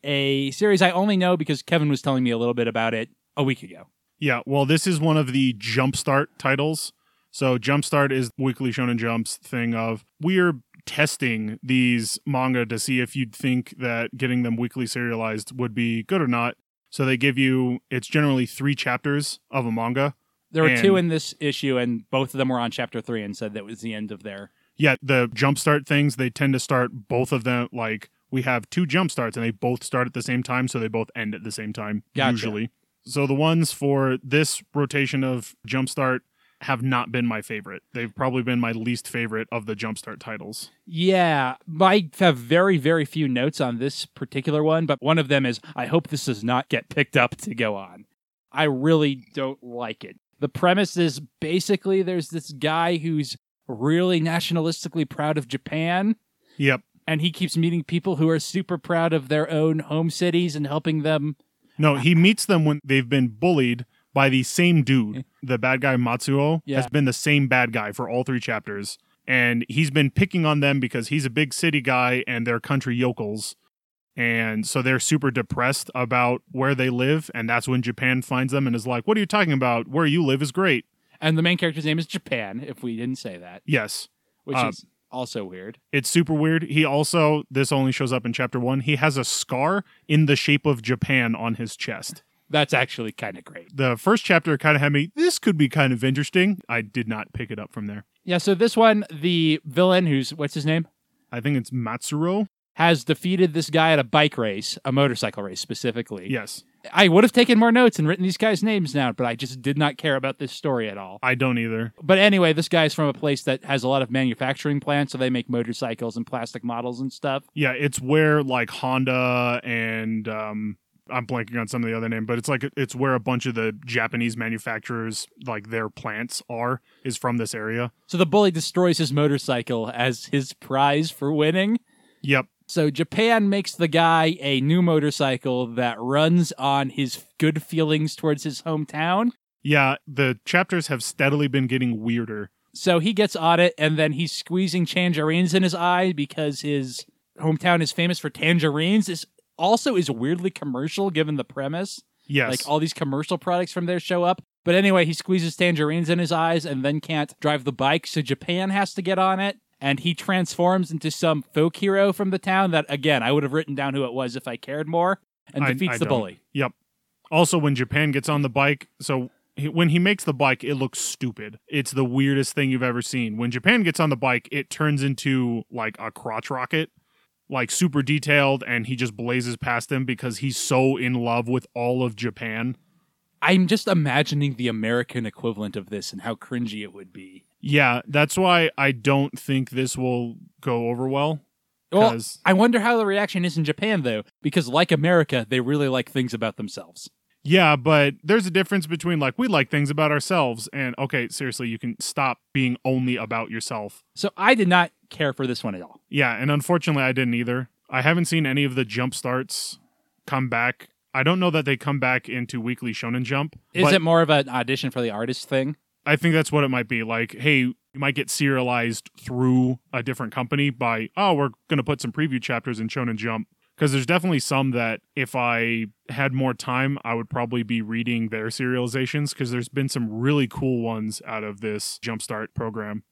a series I only know because Kevin was telling me a little bit about it a week ago. Yeah, well, this is one of the Jumpstart titles. So Jumpstart is Weekly Shonen Jump's thing of, we're testing these manga to see if you'd think that getting them weekly serialized would be good or not. So they give you, it's generally three chapters of a manga. There were two in this issue, and both of them were on chapter three and said that was the end of their... Yeah, the Jumpstart things, they tend to start both of them, like, we have two Jumpstarts, and they both start at the same time, so they both end at the same time, gotcha. Usually. So the ones for this rotation of Jumpstart have not been my favorite. They've probably been my least favorite of the Jumpstart titles. Yeah, I have very, very few notes on this particular one, but one of them is, I hope this does not get picked up to go on. I really don't like it. The premise is basically there's this guy who's really nationalistically proud of Japan. Yep. And he keeps meeting people who are super proud of their own home cities and helping them. No, he meets them when they've been bullied by the same dude. The bad guy Matsuo yeah. has been the same bad guy for all three chapters. And he's been picking on them because he's a big city guy and they're country yokels. And so they're super depressed about where they live. And that's when Japan finds them and is like, what are you talking about? Where you live is great. And the main character's name is Japan, if we didn't say that. Yes. Which uh, is also weird. It's super weird. He also, this only shows up in chapter one, he has a scar in the shape of Japan on his chest. That's actually kind of great. The first chapter kind of had me, this could be kind of interesting. I did not pick it up from there. Yeah, so this one, the villain who's, what's his name? I think it's Matsuo. Has defeated this guy at a bike race, a motorcycle race specifically. Yes. I would have taken more notes and written these guys' names down, but I just did not care about this story at all. I don't either. But anyway, this guy's from a place that has a lot of manufacturing plants, so they make motorcycles and plastic models and stuff. Yeah, it's where like Honda and... um I'm blanking on some of the other name, but it's like it's where a bunch of the Japanese manufacturers, like their plants are, is from this area. So the bully destroys his motorcycle as his prize for winning. Yep. So Japan makes the guy a new motorcycle that runs on his good feelings towards his hometown. Yeah, the chapters have steadily been getting weirder. So he gets on it, and then he's squeezing tangerines in his eye because his hometown is famous for tangerines. It's also is weirdly commercial given the premise. Yes. Like all these commercial products from there show up. But anyway, he squeezes tangerines in his eyes and then can't drive the bike. So Japan has to get on it. And he transforms into some folk hero from the town that, again, I would have written down who it was if I cared more, and defeats I, I the don't. bully. Yep. Also, when Japan gets on the bike, so he, when he makes the bike, it looks stupid. It's the weirdest thing you've ever seen. When Japan gets on the bike, it turns into like a crotch rocket. Like super detailed, and he just blazes past them because he's so in love with all of Japan. I'm just imagining the American equivalent of this and how cringy it would be. Yeah, that's why I don't think this will go over well. Well, I wonder how the reaction is in Japan, though, because like America, they really like things about themselves. Yeah, but there's a difference between, like, we like things about ourselves, and, okay, seriously, you can stop being only about yourself. So I did not care for this one at all. Yeah, and unfortunately, I didn't either. I haven't seen any of the jump starts come back. I don't know that they come back into Weekly Shonen Jump. Is it more of an audition for the artist thing? I think that's what it might be. Like, hey, you might get serialized through a different company by, oh, we're going to put some preview chapters in Shonen Jump. Because there's definitely some that if I had more time, I would probably be reading their serializations because there's been some really cool ones out of this Jumpstart program.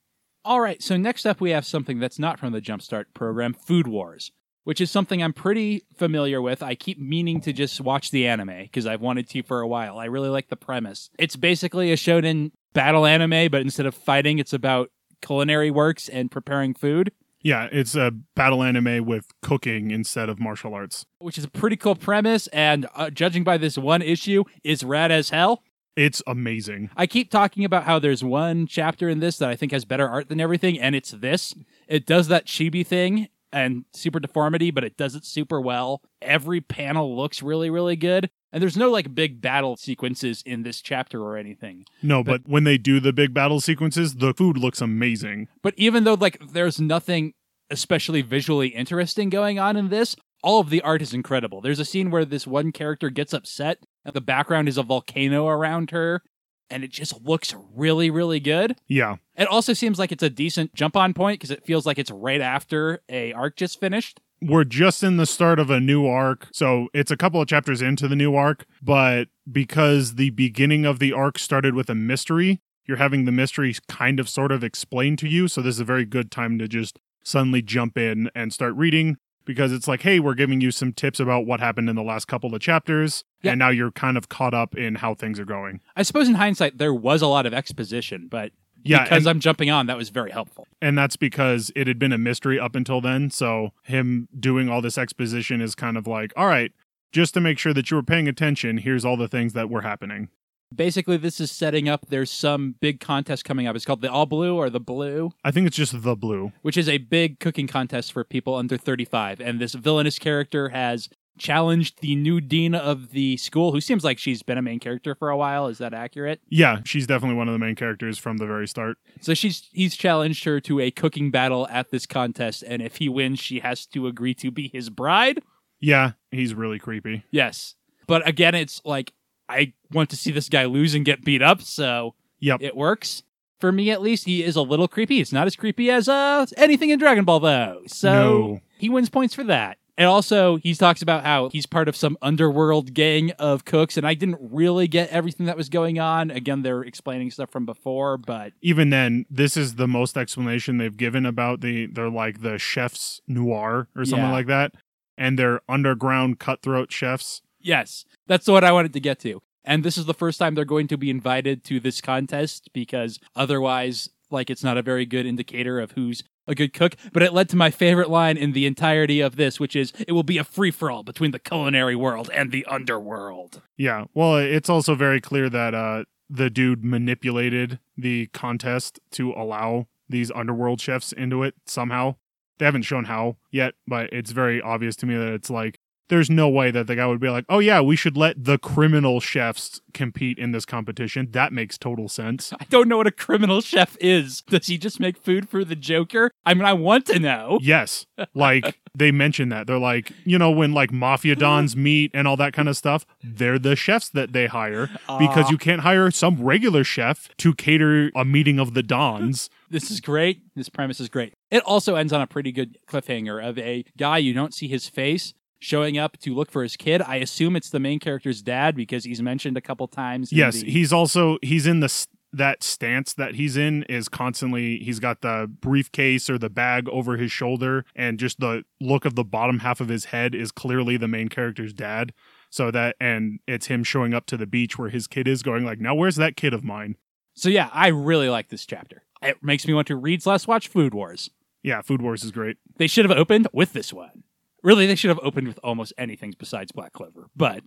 All right, so next up we have something that's not from the Jumpstart program, Food Wars, which is something I'm pretty familiar with. I keep meaning to just watch the anime because I've wanted to for a while. I really like the premise. It's basically a shonen battle anime, but instead of fighting, it's about culinary works and preparing food. Yeah, it's a battle anime with cooking instead of martial arts. Which is a pretty cool premise, and uh, judging by this one issue, is rad as hell. It's amazing. I keep talking about how there's one chapter in this that I think has better art than everything, and it's this. It does that chibi thing and super deformity, but it does it super well. Every panel looks really, really good. And there's no like big battle sequences in this chapter or anything. No, but, but when they do the big battle sequences, the food looks amazing. But even though like there's nothing especially visually interesting going on in this, all of the art is incredible. There's a scene where this one character gets upset and the background is a volcano around her and it just looks really, really good. Yeah. It also seems like it's a decent jump on point because it feels like it's right after a arc just finished. We're just in the start of a new arc, so it's a couple of chapters into the new arc, but because the beginning of the arc started with a mystery, you're having the mystery kind of sort of explained to you, so this is a very good time to just suddenly jump in and start reading, because it's like, hey, we're giving you some tips about what happened in the last couple of chapters, yeah. and now you're kind of caught up in how things are going. I suppose in hindsight, there was a lot of exposition, but... Yeah, because and, I'm jumping on, that was very helpful. And that's because it had been a mystery up until then, so him doing all this exposition is kind of like, all right, just to make sure that you were paying attention, here's all the things that were happening. Basically, this is setting up, there's some big contest coming up. It's called the All Blue or the Blue. I think it's just the Blue. Which is a big cooking contest for people under thirty-five. And this villainous character has challenged the new dean of the school, who seems like she's been a main character for a while. Is that accurate? Yeah, she's definitely one of the main characters from the very start. So she's he's challenged her to a cooking battle at this contest, and if he wins, she has to agree to be his bride. Yeah, he's really creepy. Yes. But again, it's like, I want to see this guy lose and get beat up, so yep. It works. For me, at least, he is a little creepy. It's not as creepy as uh, anything in Dragon Ball, though. So no. He wins points for that. And also, he talks about how he's part of some underworld gang of cooks, and I didn't really get everything that was going on. Again, they're explaining stuff from before, but... Even then, this is the most explanation they've given about the... They're like the chefs noir or something yeah. like that, and they're underground cutthroat chefs. Yes, that's what I wanted to get to. And this is the first time they're going to be invited to this contest, because otherwise, like, it's not a very good indicator of who's a good cook. But it led to my favorite line in the entirety of this, which is, it will be a free-for-all between the culinary world and the underworld. Yeah, well, it's also very clear that uh, the dude manipulated the contest to allow these underworld chefs into it somehow. They haven't shown how yet, but it's very obvious to me that it's like, there's no way that the guy would be like, oh yeah, we should let the criminal chefs compete in this competition. That makes total sense. I don't know what a criminal chef is. Does he just make food for the Joker? I mean, I want to know. Yes. Like, they mention that. They're like, you know, when like mafia dons meet and all that kind of stuff, they're the chefs that they hire uh, because you can't hire some regular chef to cater a meeting of the dons. This is great. This premise is great. It also ends on a pretty good cliffhanger of a guy, you don't see his face, showing up to look for his kid. I assume it's the main character's dad because he's mentioned a couple times. In yes, the... he's also, he's in the that stance that he's in is constantly, he's got the briefcase or the bag over his shoulder, and just the look of the bottom half of his head is clearly the main character's dad. So that, and it's him showing up to the beach where his kid is going like, now where's that kid of mine? So yeah, I really like this chapter. It makes me want to read slash watch Food Wars. Yeah, Food Wars is great. They should have opened with this one. Really, they should have opened with almost anything besides Black Clover, but...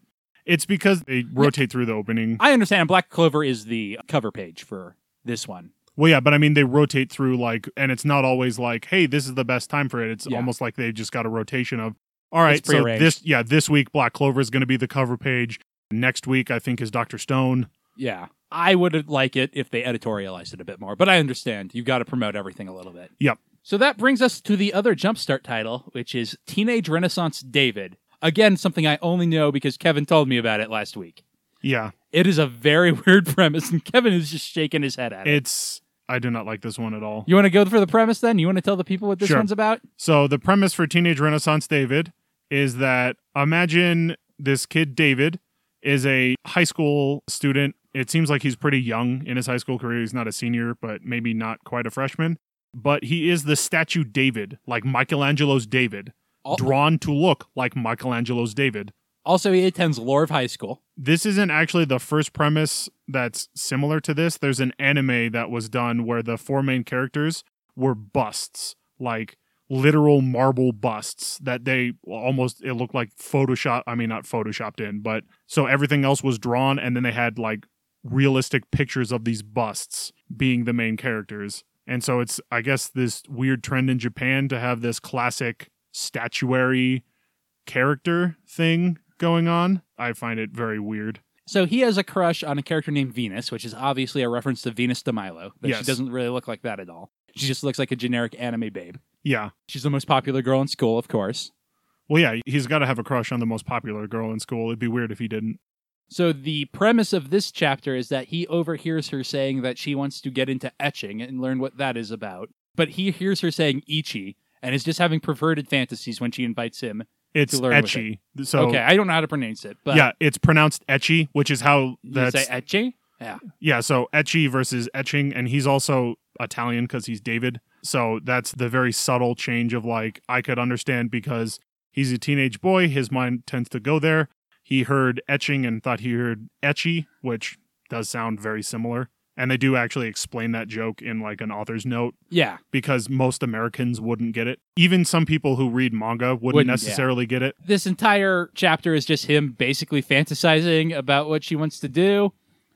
It's because they rotate yeah, through the opening. I understand. Black Clover is the cover page for this one. Well, yeah, but I mean, they rotate through, like, and it's not always like, hey, this is the best time for it. It's yeah. almost like they just got a rotation of, all right, so this, yeah, this week, Black Clover is going to be the cover page. Next week, I think, is Doctor Stone. Yeah. I would like it if they editorialized it a bit more, but I understand. You've got to promote everything a little bit. Yep. So that brings us to the other Jumpstart title, which is Teenage Renaissance David. Again, something I only know because Kevin told me about it last week. Yeah. It is a very weird premise, and Kevin is just shaking his head at it. It's... I do not like this one at all. You want to go for the premise, then? You want to tell the people what this sure. one's about? So the premise for Teenage Renaissance David is that, imagine this kid David is a high school student. It seems like he's pretty young in his high school career. He's not a senior, but maybe not quite a freshman. But he is the statue David, like Michelangelo's David, oh. drawn to look like Michelangelo's David. Also, he attends Lorve High School. This isn't actually the first premise that's similar to this. There's an anime that was done where the four main characters were busts, like literal marble busts that they almost, it looked like Photoshop, I mean, not Photoshopped in, but so everything else was drawn, and then they had like realistic pictures of these busts being the main characters. And so it's, I guess, this weird trend in Japan to have this classic statuary character thing going on. I find it very weird. So he has a crush on a character named Venus, which is obviously a reference to Venus de Milo. But yes. She doesn't really look like that at all. She just looks like a generic anime babe. Yeah. She's the most popular girl in school, of course. Well, yeah, he's got to have a crush on the most popular girl in school. It'd be weird if he didn't. So the premise of this chapter is that he overhears her saying that she wants to get into etching and learn what that is about. But he hears her saying Ichi and is just having perverted fantasies when she invites him it's to learn etchy. With it. So okay, I don't know how to pronounce it. But yeah, it's pronounced etchy, which is how that's... You say etchy? Yeah. Yeah, so etchy versus etching. And he's also Italian because he's David. So that's the very subtle change of like, I could understand because he's a teenage boy. His mind tends to go there. He heard etching and thought he heard etchy, which does sound very similar. And they do actually explain that joke in like an author's note. Yeah. Because most Americans wouldn't get it. Even some people who read manga wouldn't, wouldn't necessarily yeah. get it. This entire chapter is just him basically fantasizing about what she wants to do.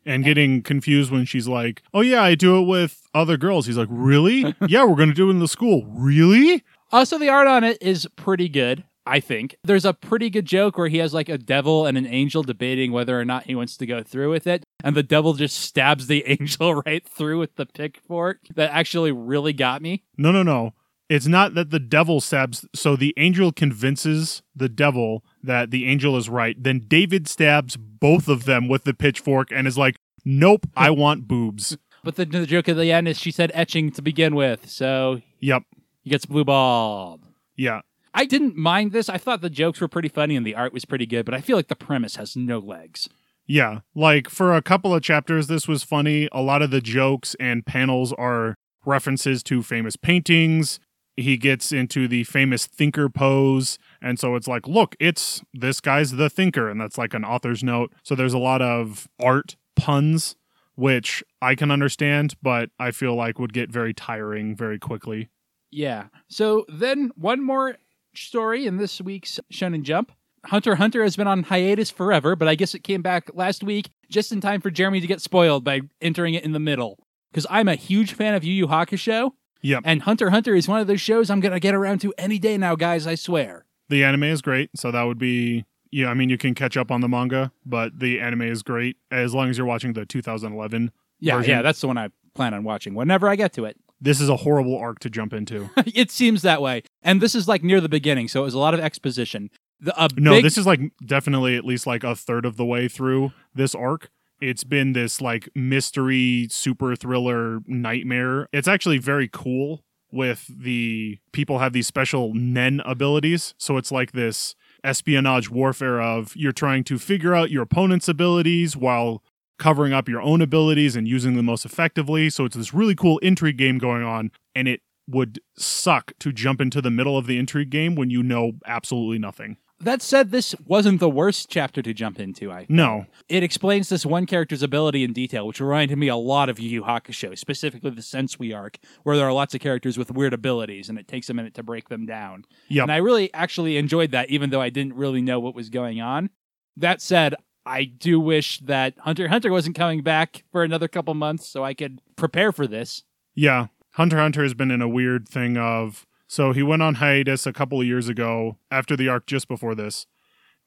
and getting confused when she's like, oh yeah, I do it with other girls. He's like, really? Yeah, we're going to do it in the school. Really? Also, the art on it is pretty good, I think. There's a pretty good joke where he has like a devil and an angel debating whether or not he wants to go through with it. And the devil just stabs the angel right through with the pitchfork. That actually really got me. No, no, no. It's not that the devil stabs. So the angel convinces the devil that the angel is right. Then David stabs both of them with the pitchfork and is like, nope, I want boobs. But the, the joke at the end is she said etching to begin with. So yep, he gets blue balled. Yeah. I didn't mind this. I thought the jokes were pretty funny and the art was pretty good, but I feel like the premise has no legs. Yeah. Like, for a couple of chapters, this was funny. A lot of the jokes and panels are references to famous paintings. He gets into the famous thinker pose. And so it's like, look, it's this guy's the thinker. And that's like an author's note. So there's a lot of art puns, which I can understand, but I feel like would get very tiring very quickly. Yeah. So then one more story in this week's Shonen Jump. Hunter x Hunter has been on hiatus forever, but I guess it came back last week just in time for Jeremy to get spoiled by entering it in the middle. Because I'm a huge fan of Yu Yu Hakusho. Yep. And Hunter x Hunter is one of those shows I'm going to get around to any day now, guys, I swear. The anime is great, so that would be... Yeah, I mean, you can catch up on the manga, but the anime is great as long as you're watching the two thousand eleven yeah, version. Yeah, that's the one I plan on watching whenever I get to it. This is a horrible arc to jump into. It seems that way. And this is like near the beginning, so it was a lot of exposition. The, a no, big... this is like definitely at least like a third of the way through this arc. It's been this like mystery, super thriller nightmare. It's actually very cool with the people have these special nen abilities. So it's like this espionage warfare of you're trying to figure out your opponent's abilities while covering up your own abilities and using them most effectively. So it's this really cool intrigue game going on, and it would suck to jump into the middle of the intrigue game when you know absolutely nothing. That said, this wasn't the worst chapter to jump into, I think. No. It explains this one character's ability in detail, which reminded me a lot of Yu Yu Hakusho, specifically the Sensui arc, where there are lots of characters with weird abilities, and it takes a minute to break them down. Yep. And I really actually enjoyed that, even though I didn't really know what was going on. That said, I do wish that Hunter x Hunter wasn't coming back for another couple months so I could prepare for this. Yeah. Hunter x Hunter has been in a weird thing of... So he went on hiatus a couple of years ago after the arc just before this.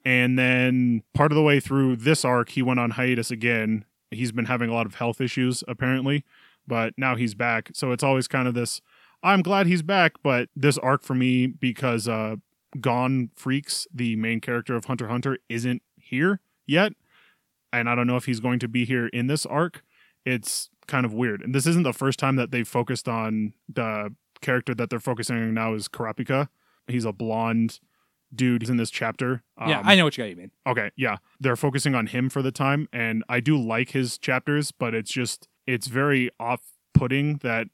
And then part of the way through this arc, he went on hiatus again. He's been having a lot of health issues, apparently. But now he's back. So it's always kind of this, I'm glad he's back. But this arc for me, because uh, Gon Freaks, the main character of Hunter x Hunter, isn't here yet. And I don't know if he's going to be here in this arc. It's kind of weird. And this isn't the first time that they've focused on the character that they're focusing on now is Kurapika. He's a blonde dude. He's in this chapter. Um, yeah, I know what you mean. Okay, yeah. They're focusing on him for the time, and I do like his chapters, but it's just, it's very off-putting that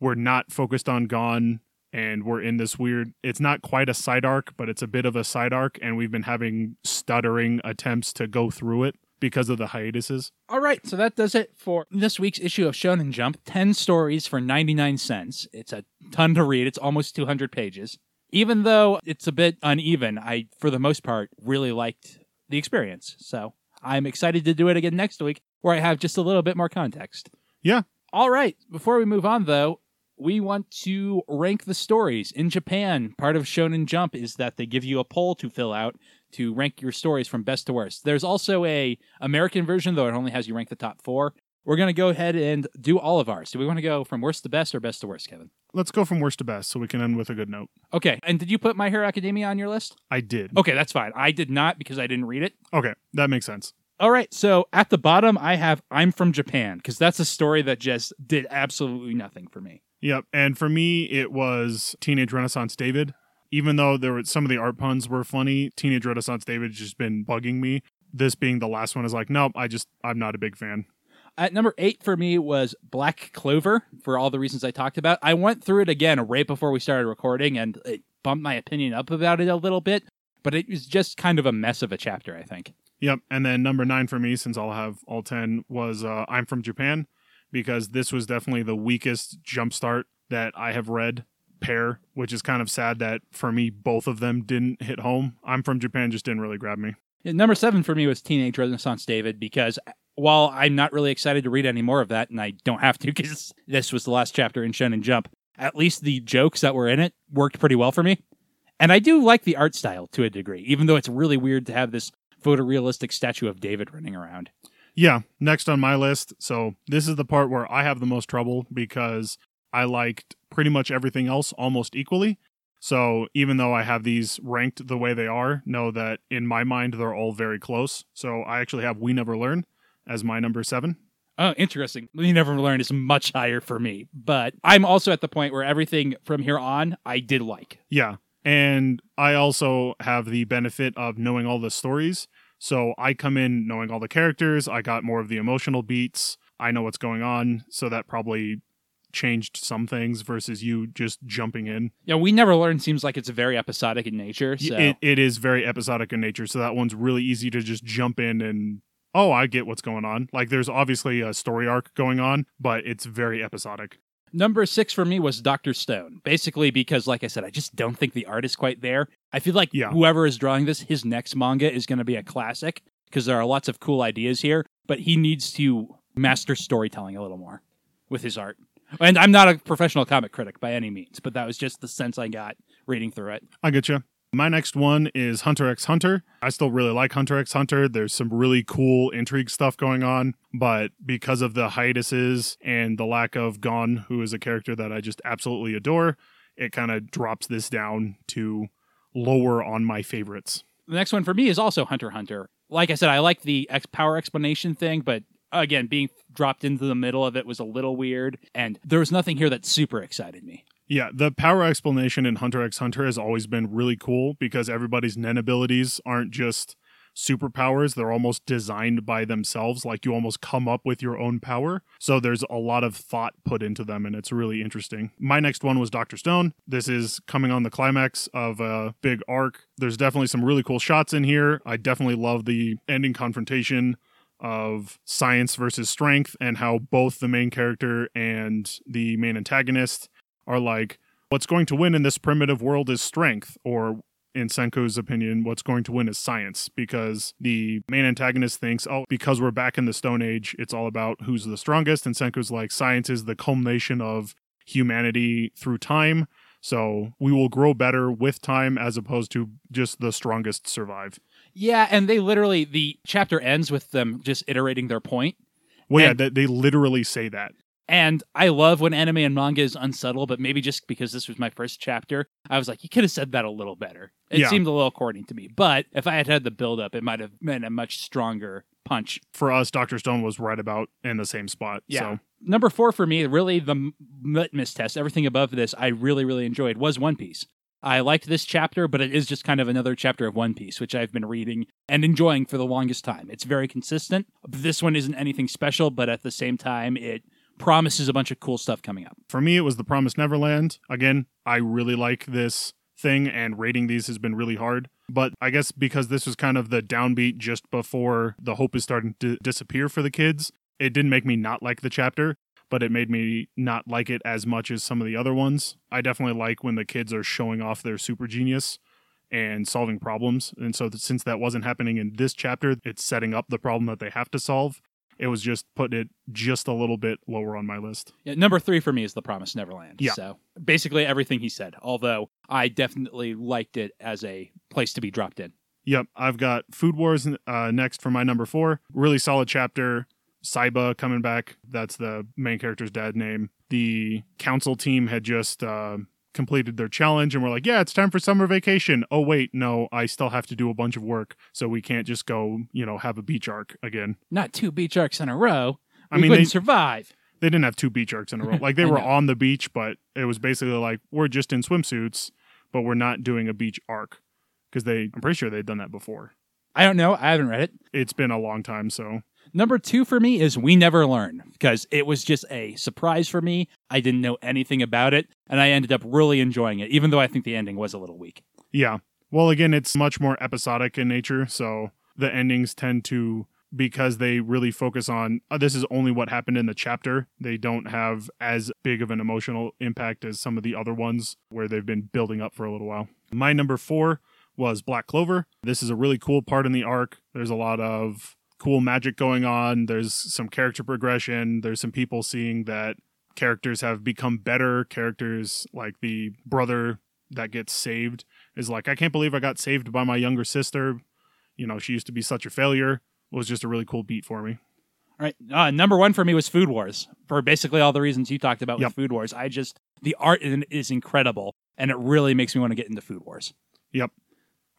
we're not focused on Gon, and we're in this weird, it's not quite a side arc, but it's a bit of a side arc, and we've been having stuttering attempts to go through it because of the hiatuses. All right, so that does it for this week's issue of Shonen Jump. ten stories for ninety-nine cents. It's a ton to read. It's almost two hundred pages. Even though it's a bit uneven, I, for the most part, really liked the experience. So I'm excited to do it again next week, where I have just a little bit more context. Yeah. All right, before we move on, though, we want to rank the stories. In Japan, part of Shonen Jump is that they give you a poll to fill out to rank your stories from best to worst. There's also a American version, though it only has you rank the top four. We're going to go ahead and do all of ours. Do we want to go from worst to best or best to worst, Kevin? Let's go from worst to best so we can end with a good note. Okay. And did you put My Hero Academia on your list? I did. Okay, that's fine. I did not because I didn't read it. Okay, that makes sense. All right, so at the bottom, I have I'm From Japan, because that's a story that just did absolutely nothing for me. Yep, and for me, it was Teenage Renaissance David. Even though there were some of the art puns were funny, Teenage Renaissance David's just been bugging me. This being the last one is like, nope, I just, I'm not a big fan. At number eight for me was Black Clover, for all the reasons I talked about. I went through it again right before we started recording, and it bumped my opinion up about it a little bit, but it was just kind of a mess of a chapter, I think. Yep, and then number nine for me, since I'll have all ten, was uh, I'm From Japan, because this was definitely the weakest jumpstart that I have read. Pair, which is kind of sad that for me both of them didn't hit home. I'm From Japan just didn't really grab me. Yeah, number seven for me was Teenage Renaissance David, because while I'm not really excited to read any more of that, and I don't have to because this was the last chapter in Shonen Jump, at least the jokes that were in it worked pretty well for me. And I do like the art style to a degree, even though it's really weird to have this photorealistic statue of David running around. Yeah, next on my list. So this is the part where I have the most trouble because I liked pretty much everything else almost equally. So even though I have these ranked the way they are, know that in my mind, they're all very close. So I actually have We Never Learn as my number seven. Oh, interesting. We Never Learn is much higher for me, but I'm also at the point where everything from here on, I did like. Yeah. And I also have the benefit of knowing all the stories. So I come in knowing all the characters. I got more of the emotional beats. I know what's going on. So that probably changed some things versus you just jumping in. Yeah, We Never Learn seems like it's very episodic in nature. So. It, it is very episodic in nature, so that one's really easy to just jump in and, oh, I get what's going on. Like, there's obviously a story arc going on, but it's very episodic. Number six for me was Doctor Stone, basically because, like I said, I just don't think the art is quite there. I feel like yeah. whoever is drawing this, his next manga is going to be a classic, because there are lots of cool ideas here, but he needs to master storytelling a little more with his art. And I'm not a professional comic critic by any means, but that was just the sense I got reading through it. I get you. My next one is Hunter x Hunter. I still really like Hunter x Hunter. There's some really cool intrigue stuff going on, but because of the hiatuses and the lack of Gon, who is a character that I just absolutely adore, it kind of drops this down to lower on my favorites. The next one for me is also Hunter x Hunter. Like I said, I like the ex- power explanation thing, but again, being dropped into the middle of it was a little weird, and there was nothing here that super excited me. Yeah, the power explanation in Hunter x Hunter has always been really cool because everybody's Nen abilities aren't just superpowers. They're almost designed by themselves, like you almost come up with your own power. So there's a lot of thought put into them, and it's really interesting. My next one was Doctor Stone. This is coming on the climax of a big arc. There's definitely some really cool shots in here. I definitely love the ending confrontation of science versus strength and how both the main character and the main antagonist are like, what's going to win in this primitive world is strength, or in Senku's opinion, what's going to win is science, because the main antagonist thinks, oh, because we're back in the Stone Age, it's all about who's the strongest, and Senku's like, science is the culmination of humanity through time, so we will grow better with time as opposed to just the strongest survive. Yeah, and they literally, the chapter ends with them just iterating their point. Well, and, yeah, they, they literally say that. And I love when anime and manga is unsubtle, but maybe just because this was my first chapter, I was like, you could have said that a little better. It yeah. seemed a little corny to me, but if I had had the build-up, it might have been a much stronger punch. For us, Doctor Stone was right about in the same spot. Yeah. So. Number four for me, really the litmus test, everything above this I really, really enjoyed, was One Piece. I liked this chapter, but it is just kind of another chapter of One Piece, which I've been reading and enjoying for the longest time. It's very consistent. This one isn't anything special, but at the same time, it promises a bunch of cool stuff coming up. For me, it was the Promised Neverland. Again, I really like this thing, and rating these has been really hard. But I guess because this was kind of the downbeat just before the hope is starting to disappear for the kids, it didn't make me not like the chapter, but it made me not like it as much as some of the other ones. I definitely like when the kids are showing off their super genius and solving problems. And so that since that wasn't happening in this chapter, it's setting up the problem that they have to solve. It was just putting it just a little bit lower on my list. Yeah, number three for me is The Promised Neverland. Yeah. So basically everything he said, although I definitely liked it as a place to be dropped in. Yep. I've got Food Wars uh, next for my number four. Really solid chapter. Saiba coming back, that's the main character's dad's name. The council team had just uh, completed their challenge and we're like, yeah, it's time for summer vacation. Oh, wait, no, I still have to do a bunch of work, so we can't just go, you know, have a beach arc again. Not two beach arcs in a row. I we mean, wouldn't they, survive. They didn't have two beach arcs in a row. Like, they were on the beach, but it was basically like, we're just in swimsuits, but we're not doing a beach arc. Because they, I'm pretty sure they'd done that before. I don't know. I haven't read it. It's been a long time, so... Number two for me is We Never Learn, because it was just a surprise for me. I didn't know anything about it, and I ended up really enjoying it, even though I think the ending was a little weak. Yeah. Well, again, it's much more episodic in nature, so the endings tend to, because they really focus on, oh, this is only what happened in the chapter. They don't have as big of an emotional impact as some of the other ones, where they've been building up for a little while. My number four was Black Clover. This is a really cool part in the arc. There's a lot of... cool magic going on. There's some character progression. There's some people seeing that characters have become better characters, like the brother that gets saved is like, I can't believe I got saved by my younger sister. You know, she used to be such a failure. It was just a really cool beat for me. All right. Uh, number one for me was Food Wars, for basically all the reasons you talked about with yep. Food Wars. I just, the art in it is incredible, and it really makes me want to get into Food Wars. Yep.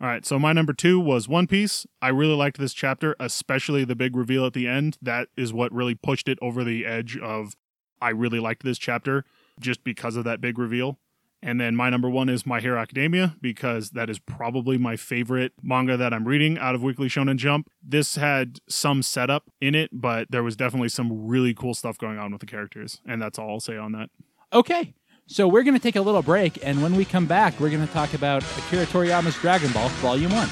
All right, so my number two was One Piece. I really liked this chapter, especially the big reveal at the end. That is what really pushed it over the edge of I really liked this chapter just because of that big reveal. And then my number one is My Hero Academia, because that is probably my favorite manga that I'm reading out of Weekly Shonen Jump. This had some setup in it, but there was definitely some really cool stuff going on with the characters, and that's all I'll say on that. Okay. So we're going to take a little break, and when we come back, we're going to talk about Akira Toriyama's Dragon Ball Volume one.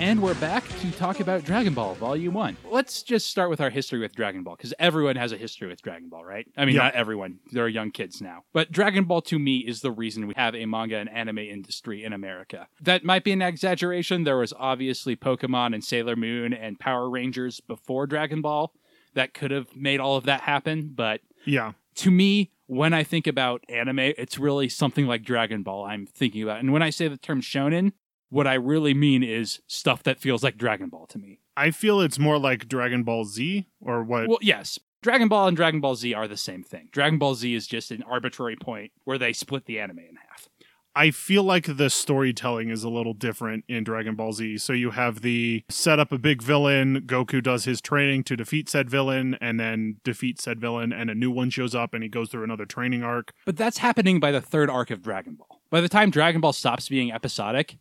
And we're back to talk about Dragon Ball Volume one. Let's just start with our history with Dragon Ball, because everyone has a history with Dragon Ball, right? I mean, yep. Not everyone. There are young kids now. But Dragon Ball, to me, is the reason we have a manga and anime industry in America. That might be an exaggeration. There was obviously Pokemon and Sailor Moon and Power Rangers before Dragon Ball that could have made all of that happen. But yeah, to me, when I think about anime, it's really something like Dragon Ball I'm thinking about. And when I say the term shonen, what I really mean is stuff that feels like Dragon Ball to me. I feel it's more like Dragon Ball Z or what? Well, yes. Dragon Ball and Dragon Ball Z are the same thing. Dragon Ball Z is just an arbitrary point where they split the anime in half. I feel like the storytelling is a little different in Dragon Ball Z. So you have the set up a big villain, Goku does his training to defeat said villain, and then defeat said villain, and a new one shows up, and he goes through another training arc. But that's happening by the third arc of Dragon Ball. By the time Dragon Ball stops being episodic,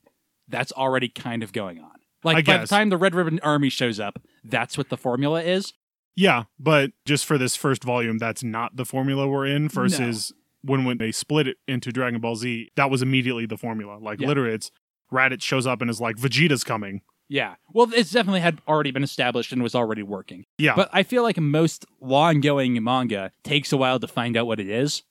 that's already kind of going on. Like, I by guess. the time the Red Ribbon Army shows up, that's what the formula is. Yeah, but just for this first volume, that's not the formula we're in versus no. when, when they split it into Dragon Ball Z, that was immediately the formula. Like, yeah. literally, it's Raditz shows up and is like, Vegeta's coming. Yeah, well, it's definitely had already been established and was already working. Yeah. But I feel like most long-going manga takes a while to find out what it is.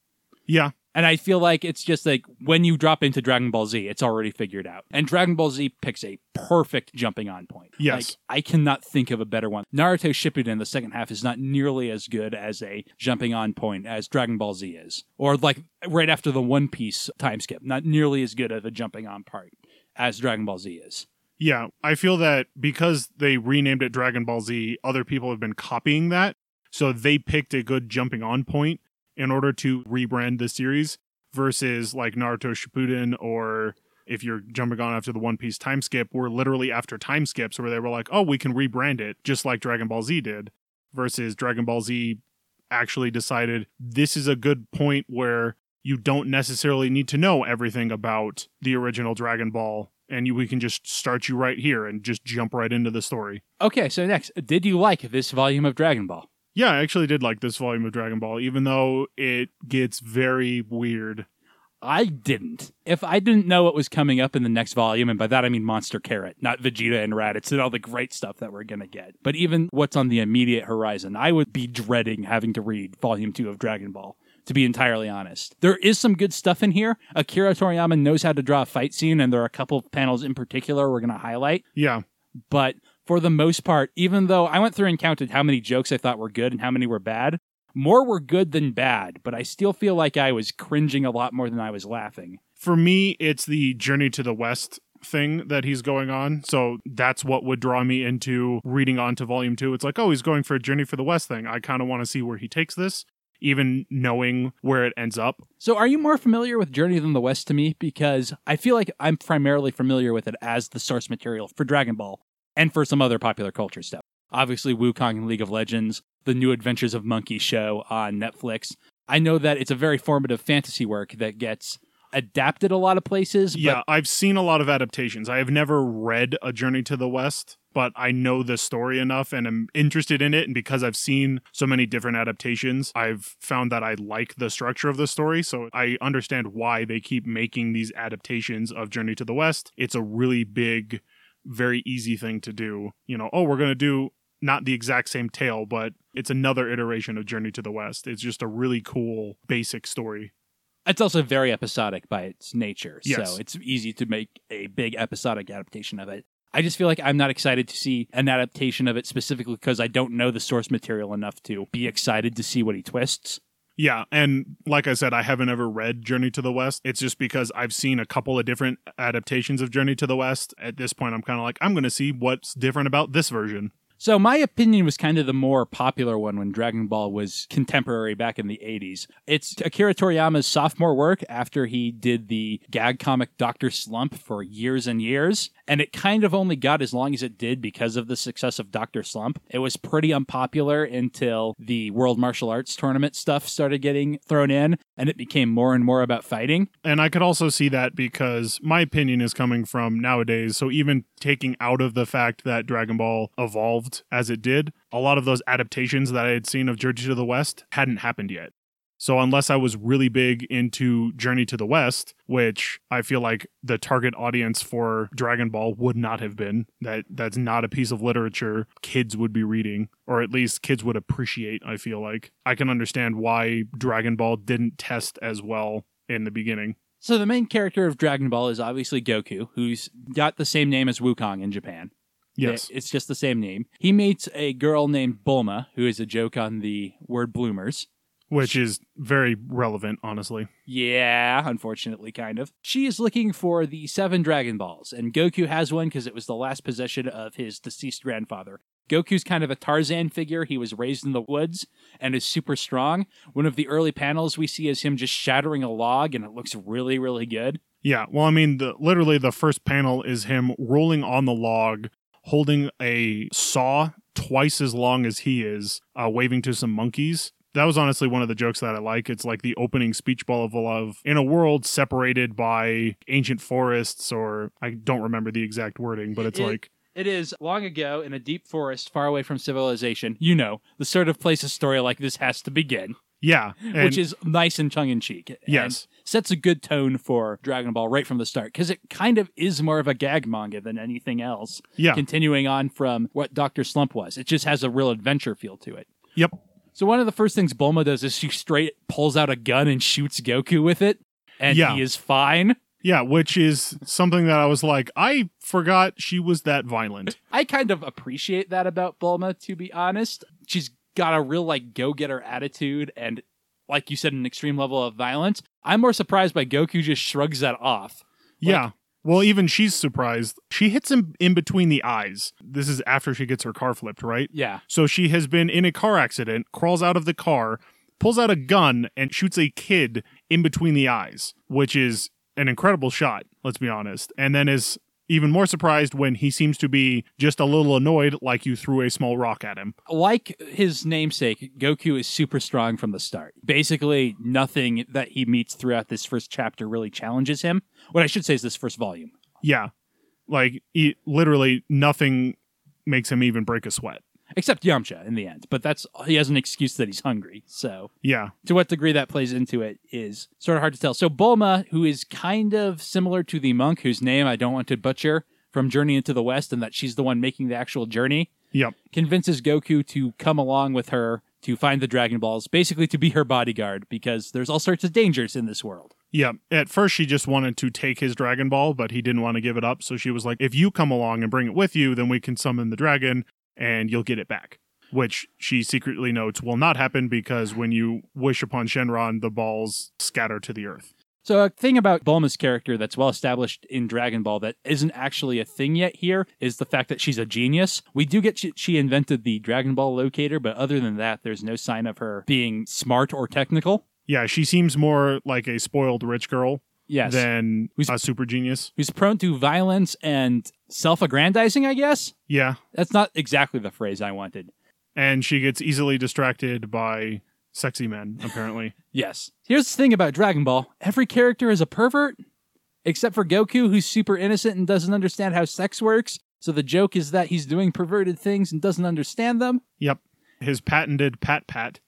Yeah. And I feel like it's just like when you drop into Dragon Ball Z, it's already figured out. And Dragon Ball Z picks a perfect jumping on point. Yes. Like, I cannot think of a better one. Naruto Shippuden, the second half, is not nearly as good as a jumping on point as Dragon Ball Z is. Or like right after the One Piece time skip, not nearly as good of a jumping on part as Dragon Ball Z is. Yeah, I feel that because they renamed it Dragon Ball Z, other people have been copying that. So they picked a good jumping on point in order to rebrand the series versus like Naruto Shippuden, or if you're jumping on after the One Piece time skip, we're literally after time skips where they were like, oh, we can rebrand it just like Dragon Ball Z did, versus Dragon Ball Z actually decided this is a good point where you don't necessarily need to know everything about the original Dragon Ball, and you, we can just start you right here and just jump right into the story. Okay, so next, did you like this volume of Dragon Ball? Yeah, I actually did like this volume of Dragon Ball, even though it gets very weird. I didn't. If I didn't know what was coming up in the next volume, and by that I mean Monster Carrot, not Vegeta and Raditz and all the great stuff that we're going to get, but even what's on the immediate horizon, I would be dreading having to read Volume two of Dragon Ball, to be entirely honest. There is some good stuff in here. Akira Toriyama knows how to draw a fight scene, and there are a couple of panels in particular we're going to highlight. Yeah. But for the most part, even though I went through and counted how many jokes I thought were good and how many were bad, more were good than bad, but I still feel like I was cringing a lot more than I was laughing. For me, it's the Journey to the West thing that he's going on, so that's what would draw me into reading on to Volume two. It's like, oh, he's going for a Journey for the West thing. I kind of want to see where he takes this, even knowing where it ends up. So are you more familiar with Journey than the West to me? Because I feel like I'm primarily familiar with it as the source material for Dragon Ball. And for some other popular culture stuff. Obviously, Wukong and League of Legends, the New Adventures of Monkey show on Netflix. I know that it's a very formative fantasy work that gets adapted a lot of places. But yeah, I've seen a lot of adaptations. I have never read A Journey to the West, but I know the story enough and am interested in it. And because I've seen so many different adaptations, I've found that I like the structure of the story. So I understand why they keep making these adaptations of Journey to the West. It's a really big, very easy thing to do. You know, oh, we're going to do not the exact same tale, but it's another iteration of Journey to the West. It's just a really cool, basic story. It's also very episodic by its nature, yes. So it's easy to make a big episodic adaptation of it. I just feel like I'm not excited to see an adaptation of it specifically because I don't know the source material enough to be excited to see what he twists. Yeah, and like I said, I haven't ever read Journey to the West. It's just because I've seen a couple of different adaptations of Journey to the West. At this point, I'm kind of like, I'm going to see what's different about this version. So my opinion was kind of the more popular one when Dragon Ball was contemporary back in the eighties. It's Akira Toriyama's sophomore work after he did the gag comic Doctor Slump for years and years. And it kind of only got as long as it did because of the success of Doctor Slump. It was pretty unpopular until the World Martial Arts Tournament stuff started getting thrown in, and it became more and more about fighting. And I could also see that because my opinion is coming from nowadays. So even taking out of the fact that Dragon Ball evolved as it did, a lot of those adaptations that I had seen of Journey to the West hadn't happened yet. So unless I was really big into Journey to the West, which I feel like the target audience for Dragon Ball would not have been, that that's not a piece of literature kids would be reading, or at least kids would appreciate, I feel like. I can understand why Dragon Ball didn't test as well in the beginning. So the main character of Dragon Ball is obviously Goku, who's got the same name as Wukong in Japan. Yes. It's just the same name. He meets a girl named Bulma, who is a joke on the word bloomers. Which is very relevant, honestly. Yeah, unfortunately, kind of. She is looking for the seven Dragon Balls, and Goku has one because it was the last possession of his deceased grandfather. Goku's kind of a Tarzan figure. He was raised in the woods and is super strong. One of the early panels we see is him just shattering a log, and it looks really, really good. Yeah, well, I mean, the, literally the first panel is him rolling on the log, holding a saw twice as long as he is, uh, waving to some monkeys. That was honestly one of the jokes that I like. It's like the opening speech ball of love in a world separated by ancient forests, or I don't remember the exact wording, but it's it, like... It is long ago in a deep forest far away from civilization. You know, the sort of place a story like this has to begin. Yeah. And, which is nice and tongue-in-cheek. Yes. And sets a good tone for Dragon Ball right from the start, because it kind of is more of a gag manga than anything else. Yeah. Continuing on from what Doctor Slump was. It just has a real adventure feel to it. Yep. So one of the first things Bulma does is she straight pulls out a gun and shoots Goku with it, and yeah. He is fine. Yeah, which is something that I was like, I forgot she was that violent. I kind of appreciate that about Bulma, to be honest. She's got a real, like, go-getter attitude and, like you said, an extreme level of violence. I'm more surprised by Goku just shrugs that off. Like, yeah. Well, even she's surprised. She hits him in between the eyes. This is after she gets her car flipped, right? Yeah. So she has been in a car accident, crawls out of the car, pulls out a gun, and shoots a kid in between the eyes, which is an incredible shot, let's be honest. And then is even more surprised when he seems to be just a little annoyed, like you threw a small rock at him. Like his namesake, Goku is super strong from the start. Basically, nothing that he meets throughout this first chapter really challenges him. What I should say is this first volume. Yeah. Like, he, literally nothing makes him even break a sweat. Except Yamcha in the end. But that's he has an excuse that he's hungry. So yeah, to what degree that plays into it is sort of hard to tell. So Bulma, who is kind of similar to the monk, whose name I don't want to butcher, from Journey into the West, and that she's the one making the actual journey, yep, convinces Goku to come along with her to find the Dragon Balls, basically to be her bodyguard, because there's all sorts of dangers in this world. Yeah, at first she just wanted to take his Dragon Ball, but he didn't want to give it up. So she was like, if you come along and bring it with you, then we can summon the dragon and you'll get it back, which she secretly notes will not happen because when you wish upon Shenron, the balls scatter to the earth. So a thing about Bulma's character that's well established in Dragon Ball that isn't actually a thing yet here is the fact that she's a genius. We do get she, she invented the Dragon Ball locator, but other than that, there's no sign of her being smart or technical. Yeah, she seems more like a spoiled rich girl yes. than who's, a super genius. Who's prone to violence and self-aggrandizing, I guess? Yeah. That's not exactly the phrase I wanted. And she gets easily distracted by sexy men, apparently. Yes. Here's the thing about Dragon Ball. Every character is a pervert, except for Goku, who's super innocent and doesn't understand how sex works. So the joke is that he's doing perverted things and doesn't understand them. Yep. His patented pat-pat.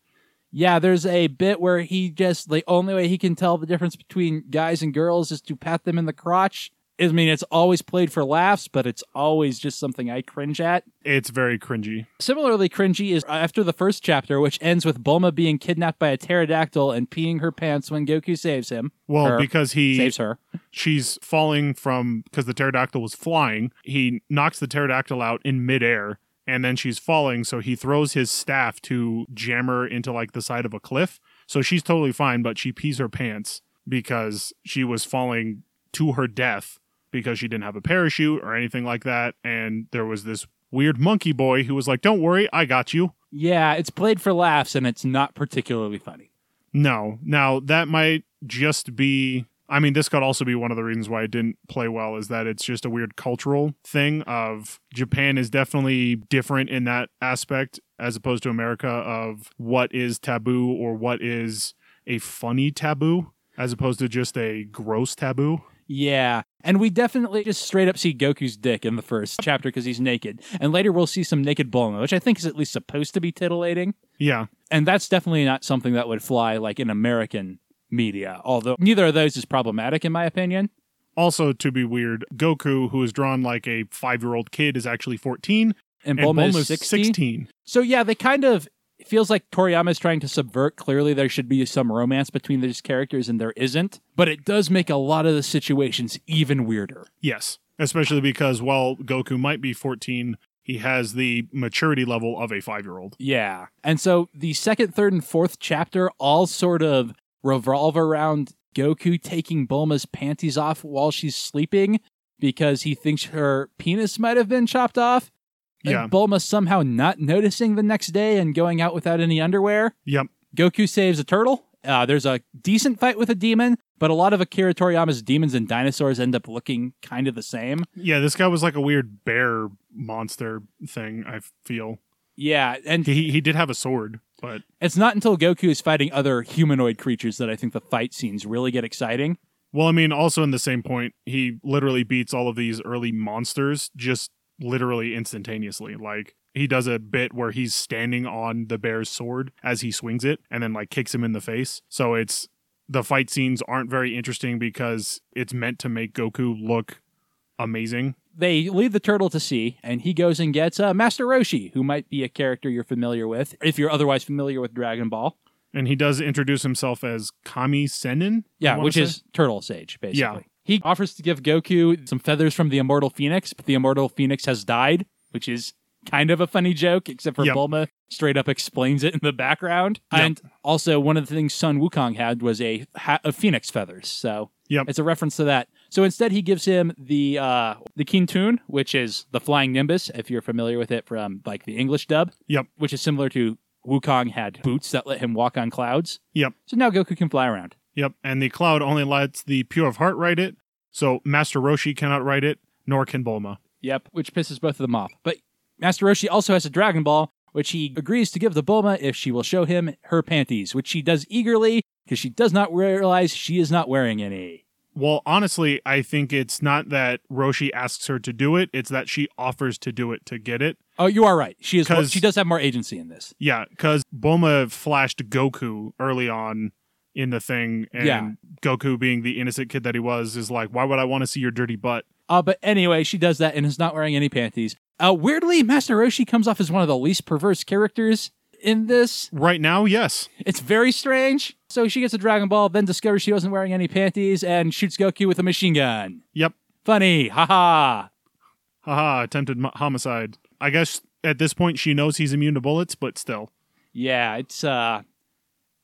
Yeah, there's a bit where he just, the only way he can tell the difference between guys and girls is to pat them in the crotch. I mean, it's always played for laughs, but it's always just something I cringe at. It's very cringy. Similarly cringy is after the first chapter, which ends with Bulma being kidnapped by a pterodactyl and peeing her pants when Goku saves him. Well, her, because he... Saves her. She's falling from... Because the pterodactyl was flying. He knocks the pterodactyl out in midair, and then she's falling, so he throws his staff to jam her into, like, the side of a cliff. So she's totally fine, but she pees her pants because she was falling to her death because she didn't have a parachute or anything like that, and there was this weird monkey boy who was like, don't worry, I got you. Yeah, it's played for laughs, and it's not particularly funny. No. Now, that might just be... I mean, this could also be one of the reasons why it didn't play well, is that it's just a weird cultural thing of Japan is definitely different in that aspect as opposed to America of what is taboo or what is a funny taboo as opposed to just a gross taboo. Yeah. And we definitely just straight up see Goku's dick in the first chapter because he's naked. And later we'll see some naked Bulma, which I think is at least supposed to be titillating. Yeah. And that's definitely not something that would fly like in American media, although neither of those is problematic in my opinion. Also, to be weird, Goku, who is drawn like a five-year-old kid, is actually fourteen. And, and Bulma is sixteen. So yeah, they kind of... It feels like Toriyama is trying to subvert. Clearly, there should be some romance between these characters, and there isn't. But it does make a lot of the situations even weirder. Yes, especially because while Goku might be fourteen, he has the maturity level of a five-year-old. Yeah. And so the second, third, and fourth chapter all sort of revolve around Goku taking Bulma's panties off while she's sleeping because he thinks her penis might have been chopped off. And yeah. Bulma somehow not noticing the next day and going out without any underwear. Yep. Goku saves a turtle. Uh, there's a decent fight with a demon, but a lot of Akira Toriyama's demons and dinosaurs end up looking kind of the same. Yeah, this guy was like a weird bear monster thing, I feel. Yeah, and... He, he did have a sword, but... It's not until Goku is fighting other humanoid creatures that I think the fight scenes really get exciting. Well, I mean, also in the same point, he literally beats all of these early monsters just... literally instantaneously. Like, he does a bit where he's standing on the bear's sword as he swings it and then like kicks him in the face. So it's the fight scenes aren't very interesting because it's meant to make Goku look amazing. They lead the turtle to sea and he goes and gets uh, Master Roshi, who might be a character you're familiar with if you're otherwise familiar with Dragon Ball. And he does introduce himself as Kami Sennin. Yeah, which is Turtle Sage, basically. Yeah. He offers to give Goku some feathers from the Immortal Phoenix, but the Immortal Phoenix has died, which is kind of a funny joke, except for yep. Bulma straight up explains it in the background. Yep. And also, one of the things Sun Wukong had was a hat of phoenix feathers, so yep. it's a reference to that. So instead, he gives him the uh, the Kintun, which is the Flying Nimbus, if you're familiar with it from like the English dub, yep. which is similar to Wukong had boots that let him walk on clouds. Yep. So now Goku can fly around. Yep, and the cloud only lets the pure of heart ride it, so Master Roshi cannot ride it, nor can Bulma. Yep, which pisses both of them off. But Master Roshi also has a Dragon Ball, which he agrees to give to Bulma if she will show him her panties, which she does eagerly, because she does not realize she is not wearing any. Well, honestly, I think it's not that Roshi asks her to do it, it's that she offers to do it to get it. Oh, you are right. She is. Well, she does have more agency in this. Yeah, because Bulma flashed Goku early on in the thing, and yeah. Goku, being the innocent kid that he was, is like, why would I want to see your dirty butt? Uh, but anyway, she does that and is not wearing any panties. Uh, weirdly, Master Roshi comes off as one of the least perverse characters in this. Right now, yes. It's very strange. So she gets a Dragon Ball, then discovers she wasn't wearing any panties, and shoots Goku with a machine gun. Yep. Funny. Ha-ha. Ha-ha. Attempted mo- homicide. I guess at this point, she knows he's immune to bullets, but still. Yeah, it's... uh.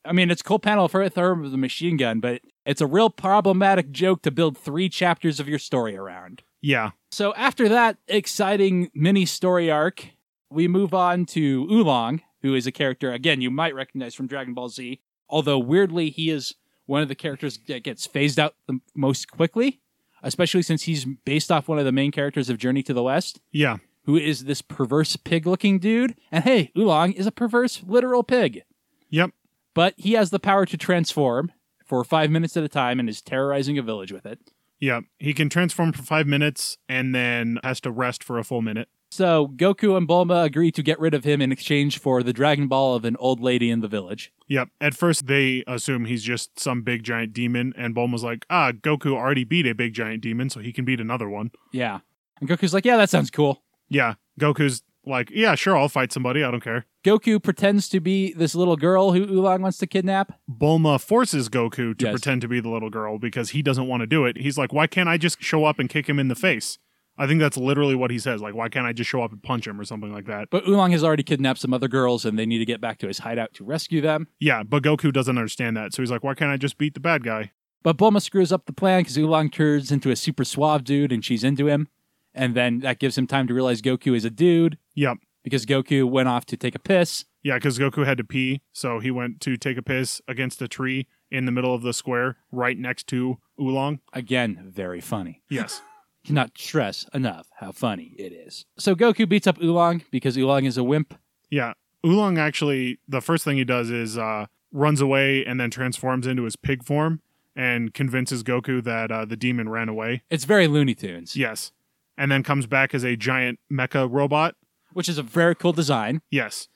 I mean, it's a cool panel for her with a machine gun, but it's a real problematic joke to build three chapters of your story around. Yeah. So after that exciting mini-story arc, we move on to Oolong, who is a character, again, you might recognize from Dragon Ball Z, although weirdly, he is one of the characters that gets phased out the most quickly, especially since he's based off one of the main characters of Journey to the West. Yeah. Who is this perverse pig-looking dude. And hey, Oolong is a perverse, literal pig. Yep. But he has the power to transform for five minutes at a time and is terrorizing a village with it. Yeah, he can transform for five minutes and then has to rest for a full minute. So Goku and Bulma agree to get rid of him in exchange for the Dragon Ball of an old lady in the village. Yep. At first, they assume he's just some big giant demon, and Bulma's like, ah, Goku already beat a big giant demon, so he can beat another one. Yeah. And Goku's like, yeah, that sounds cool. Yeah. Goku's like, yeah, sure, I'll fight somebody. I don't care. Goku pretends to be this little girl who Oolong wants to kidnap. Bulma forces Goku to yes. pretend to be the little girl because he doesn't want to do it. He's like, why can't I just show up and kick him in the face? I think that's literally what he says. Like, why can't I just show up and punch him or something like that? But Oolong has already kidnapped some other girls and they need to get back to his hideout to rescue them. Yeah, but Goku doesn't understand that. So he's like, why can't I just beat the bad guy? But Bulma screws up the plan because Oolong turns into a super suave dude and she's into him. And then that gives him time to realize Goku is a dude. Yep. Because Goku went off to take a piss. Yeah, because Goku had to pee. So he went to take a piss against a tree in the middle of the square right next to Oolong. Again, very funny. Yes. Cannot stress enough how funny it is. So Goku beats up Oolong because Oolong is a wimp. Yeah. Oolong actually, the first thing he does is uh, runs away and then transforms into his pig form and convinces Goku that uh, the demon ran away. It's very Looney Tunes. Yes. And then comes back as a giant mecha robot. Which is a very cool design. Yes.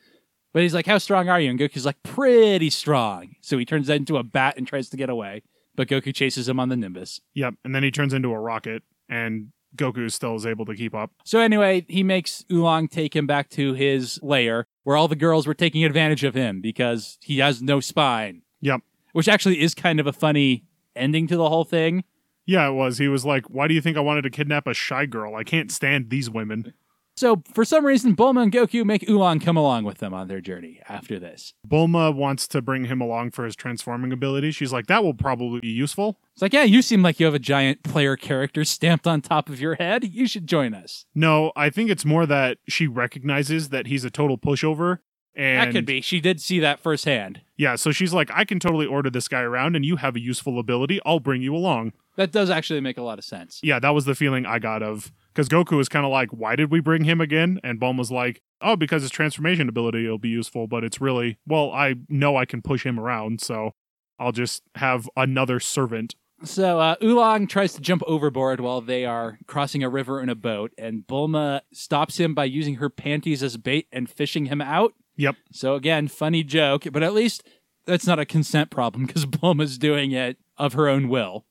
But he's like, how strong are you? And Goku's like, pretty strong. So he turns that into a bat and tries to get away. But Goku chases him on the Nimbus. Yep. And then he turns into a rocket. And Goku still is able to keep up. So anyway, he makes Oolong take him back to his lair, where all the girls were taking advantage of him because he has no spine. Yep. Which actually is kind of a funny ending to the whole thing. Yeah, it was. He was like, why do you think I wanted to kidnap a shy girl? I can't stand these women. So, for some reason, Bulma and Goku make Oolong come along with them on their journey after this. Bulma wants to bring him along for his transforming ability. She's like, that will probably be useful. It's like, yeah, you seem like you have a giant player character stamped on top of your head. You should join us. No, I think it's more that she recognizes that he's a total pushover. And that could be. She did see that firsthand. Yeah, so she's like, I can totally order this guy around and you have a useful ability. I'll bring you along. That does actually make a lot of sense. Yeah, that was the feeling I got of. Because Goku was kind of like, why did we bring him again? And Bulma's like, oh, because his transformation ability will be useful. But it's really, well, I know I can push him around, so I'll just have another servant. So uh, Oolong tries to jump overboard while they are crossing a river in a boat. And Bulma stops him by using her panties as bait and fishing him out. Yep. So again, funny joke, but at least that's not a consent problem because Bulma's doing it of her own will.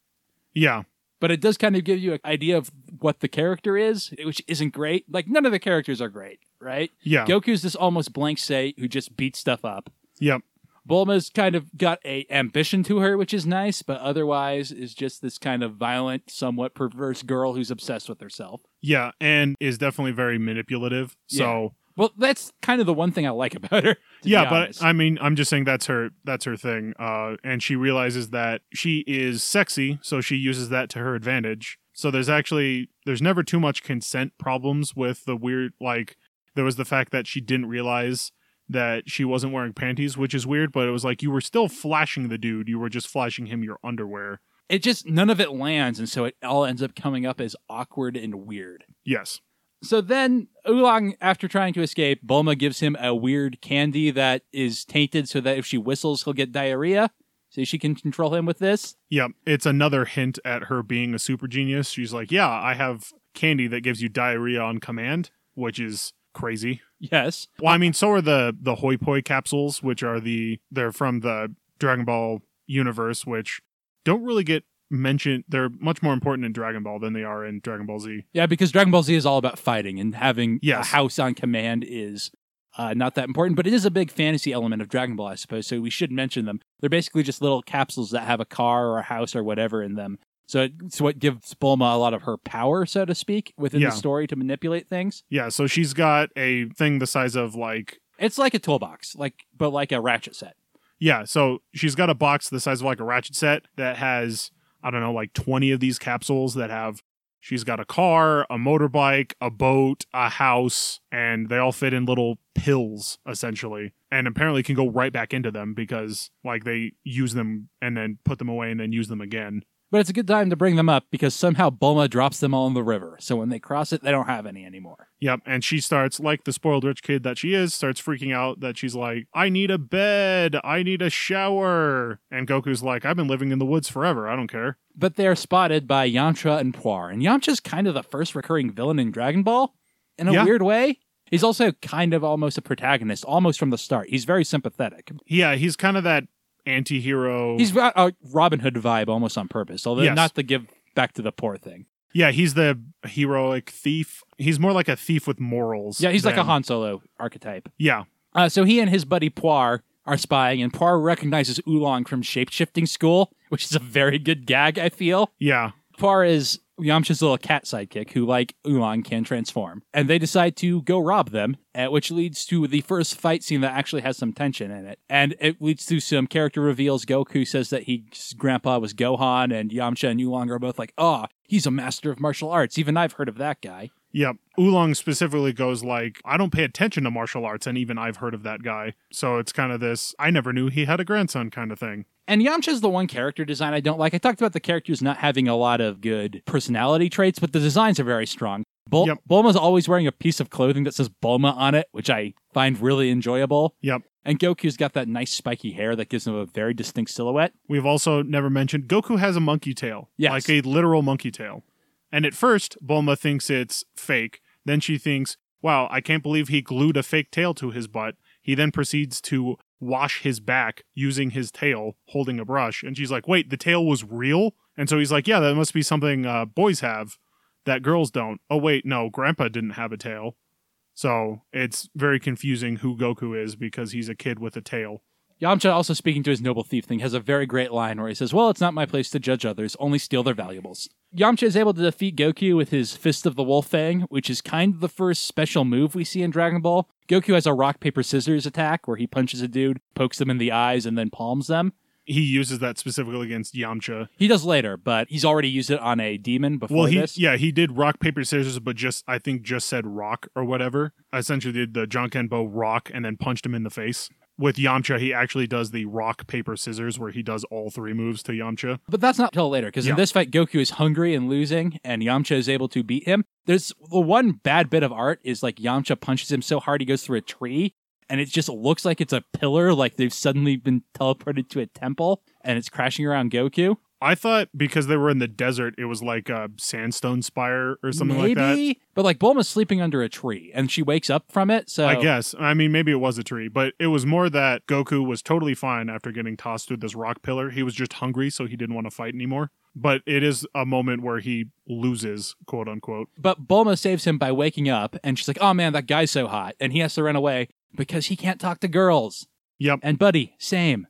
Yeah. But it does kind of give you an idea of what the character is, which isn't great. Like, none of the characters are great, right? Yeah. Goku's this almost blank slate who just beats stuff up. Yep. Bulma's kind of got a ambition to her, which is nice, but otherwise is just this kind of violent, somewhat perverse girl who's obsessed with herself. Yeah, and is definitely very manipulative, so... Yeah. Well, that's kind of the one thing I like about her. Yeah, but I mean, I'm just saying that's her that's her thing. Uh, and she realizes that she is sexy, so she uses that to her advantage. So there's actually, there's never too much consent problems with the weird, like, there was the fact that she didn't realize that she wasn't wearing panties, which is weird, but it was like, you were still flashing the dude, you were just flashing him your underwear. It just, none of it lands, and so it all ends up coming up as awkward and weird. Yes. So then Oolong, after trying to escape, Bulma gives him a weird candy that is tainted so that if she whistles, he'll get diarrhea. So she can control him with this. Yeah, it's another hint at her being a super genius. She's like, yeah, I have candy that gives you diarrhea on command, which is crazy. Yes. Well, I mean, so are the, the Hoi Poi capsules, which are the, they're from the Dragon Ball universe, which don't really get mentioned. They're much more important in Dragon Ball than they are in Dragon Ball Z. Yeah, because Dragon Ball Z is all about fighting, and having yes. a house on command is uh, not that important, but it is a big fantasy element of Dragon Ball, I suppose, so we should mention them. They're basically just little capsules that have a car or a house or whatever in them. So it's what gives Bulma a lot of her power, so to speak, within yeah. the story to manipulate things. Yeah, so she's got a thing the size of like... It's like a toolbox, like but like a ratchet set. Yeah, so she's got a box the size of like a ratchet set that has... I don't know, like twenty of these capsules that have, she's got a car, a motorbike, a boat, a house, and they all fit in little pills, essentially. And apparently can go right back into them because, like, they use them and then put them away and then use them again. But it's a good time to bring them up because somehow Bulma drops them all in the river. So when they cross it, they don't have any anymore. Yep. And she starts, like the spoiled rich kid that she is, starts freaking out that she's like, I need a bed. I need a shower. And Goku's like, I've been living in the woods forever. I don't care. But they're spotted by Yamcha and Puar. And Yamcha's kind of the first recurring villain in Dragon Ball in a yeah. weird way. He's also kind of almost a protagonist, almost from the start. He's very sympathetic. Yeah, he's kind of that anti-hero. He's got a Robin Hood vibe almost on purpose, although yes. not the give back to the poor thing. Yeah, he's the heroic thief. He's more like a thief with morals. Yeah, he's than... like a Han Solo archetype. Yeah. Uh, so he and his buddy Puar are spying, and Puar recognizes Oolong from Shapeshifting School, which is a very good gag, I feel. Yeah. Puar is Yamcha's little cat sidekick who, like Oolong, can transform. And they decide to go rob them, which leads to the first fight scene that actually has some tension in it. And it leads to some character reveals. Goku says that his grandpa was Gohan, and Yamcha and Oolong are both like, oh, he's a master of martial arts. Even I've heard of that guy. Yep. Oolong specifically goes like, I don't pay attention to martial arts, and even I've heard of that guy. So it's kind of this, I never knew he had a grandson kind of thing. And Yamcha's the one character design I don't like. I talked about the characters not having a lot of good personality traits, but the designs are very strong. Bul- yep. Bulma's always wearing a piece of clothing that says Bulma on it, which I find really enjoyable. Yep. And Goku's got that nice spiky hair that gives him a very distinct silhouette. We've also never mentioned Goku has a monkey tail. Yes. Like a literal monkey tail. And at first, Bulma thinks it's fake. Then she thinks, wow, I can't believe he glued a fake tail to his butt. He then proceeds to wash his back using his tail, holding a brush. And she's like, wait, the tail was real? And so he's like, yeah, that must be something uh, boys have that girls don't. Oh, wait, no, Grandpa didn't have a tail. So it's very confusing who Goku is because he's a kid with a tail. Yamcha, also speaking to his noble thief thing, has a very great line where he says, well, it's not my place to judge others, only steal their valuables. Yamcha is able to defeat Goku with his Fist of the Wolf Fang, which is kind of the first special move we see in Dragon Ball. Goku has a rock, paper, scissors attack where he punches a dude, pokes them in the eyes, and then palms them. He uses that specifically against Yamcha. He does later, but he's already used it on a demon before well, he, this. Yeah, he did rock, paper, scissors, but just I think just said rock or whatever. Essentially did the Jankenbo rock and then punched him in the face. With Yamcha, he actually does the rock, paper, scissors where he does all three moves to Yamcha. But that's not till later, because yeah. in this fight, Goku is hungry and losing, and Yamcha is able to beat him. There's the one bad bit of art is like Yamcha punches him so hard he goes through a tree, and it just looks like it's a pillar, like they've suddenly been teleported to a temple, and it's crashing around Goku. I thought because they were in the desert, it was like a sandstone spire or something maybe, like that. But like Bulma's sleeping under a tree and she wakes up from it. So I guess. I mean, maybe it was a tree, but it was more that Goku was totally fine after getting tossed through this rock pillar. He was just hungry, so he didn't want to fight anymore. But it is a moment where he loses, quote unquote. But Bulma saves him by waking up and she's like, oh man, that guy's so hot. And he has to run away because he can't talk to girls. Yep. And Buddy, same.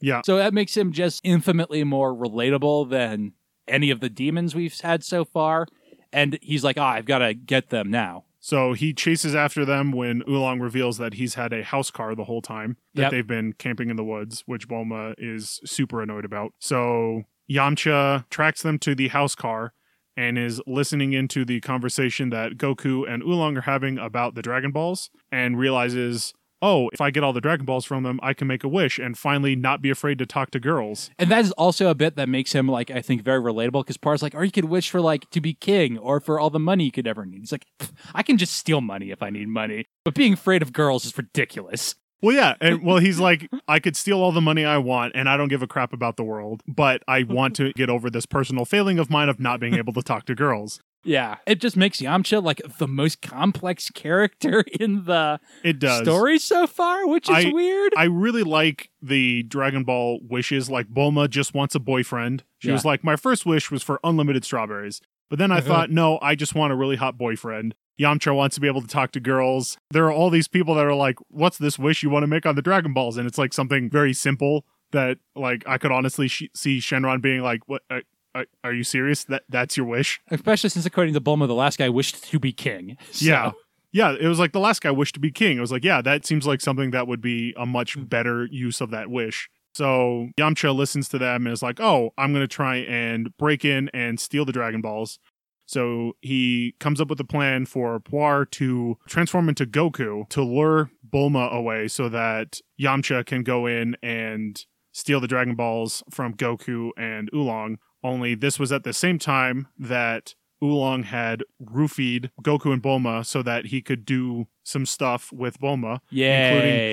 Yeah. So that makes him just infinitely more relatable than any of the demons we've had so far. And he's like, ah, oh, I've got to get them now. So he chases after them when Oolong reveals that he's had a house car the whole time that yep. they've been camping in the woods, which Bulma is super annoyed about. So Yamcha tracks them to the house car and is listening into the conversation that Goku and Oolong are having about the Dragon Balls and realizes, oh, if I get all the Dragon Balls from them, I can make a wish and finally not be afraid to talk to girls. And that is also a bit that makes him, like, I think, very relatable because Par's like, or you could wish for, like, to be king or for all the money you could ever need. He's like, I can just steal money if I need money. But being afraid of girls is ridiculous. Well, yeah. And, well, he's like, I could steal all the money I want and I don't give a crap about the world, but I want to get over this personal failing of mine of not being able to talk to girls. Yeah, it just makes Yamcha like the most complex character in the it does. story so far, which is I, weird. I really like the Dragon Ball wishes. Like Bulma just wants a boyfriend. She yeah. was like, my first wish was for unlimited strawberries. But then I uh-huh. thought, no, I just want a really hot boyfriend. Yamcha wants to be able to talk to girls. There are all these people that are like, what's this wish you want to make on the Dragon Balls? And it's like something very simple that like I could honestly sh- see Shenron being like, what? I- Are, are you serious? That That's your wish? Especially since, according to Bulma, the last guy wished to be king. So. Yeah. Yeah, it was like the last guy wished to be king. It was like, yeah, that seems like something that would be a much better use of that wish. So Yamcha listens to them and is like, oh, I'm going to try and break in and steal the Dragon Balls. So he comes up with a plan for Puar to transform into Goku to lure Bulma away so that Yamcha can go in and steal the Dragon Balls from Goku and Oolong. Only this was at the same time that Oolong had roofied Goku and Bulma so that he could do some stuff with Bulma. Yay.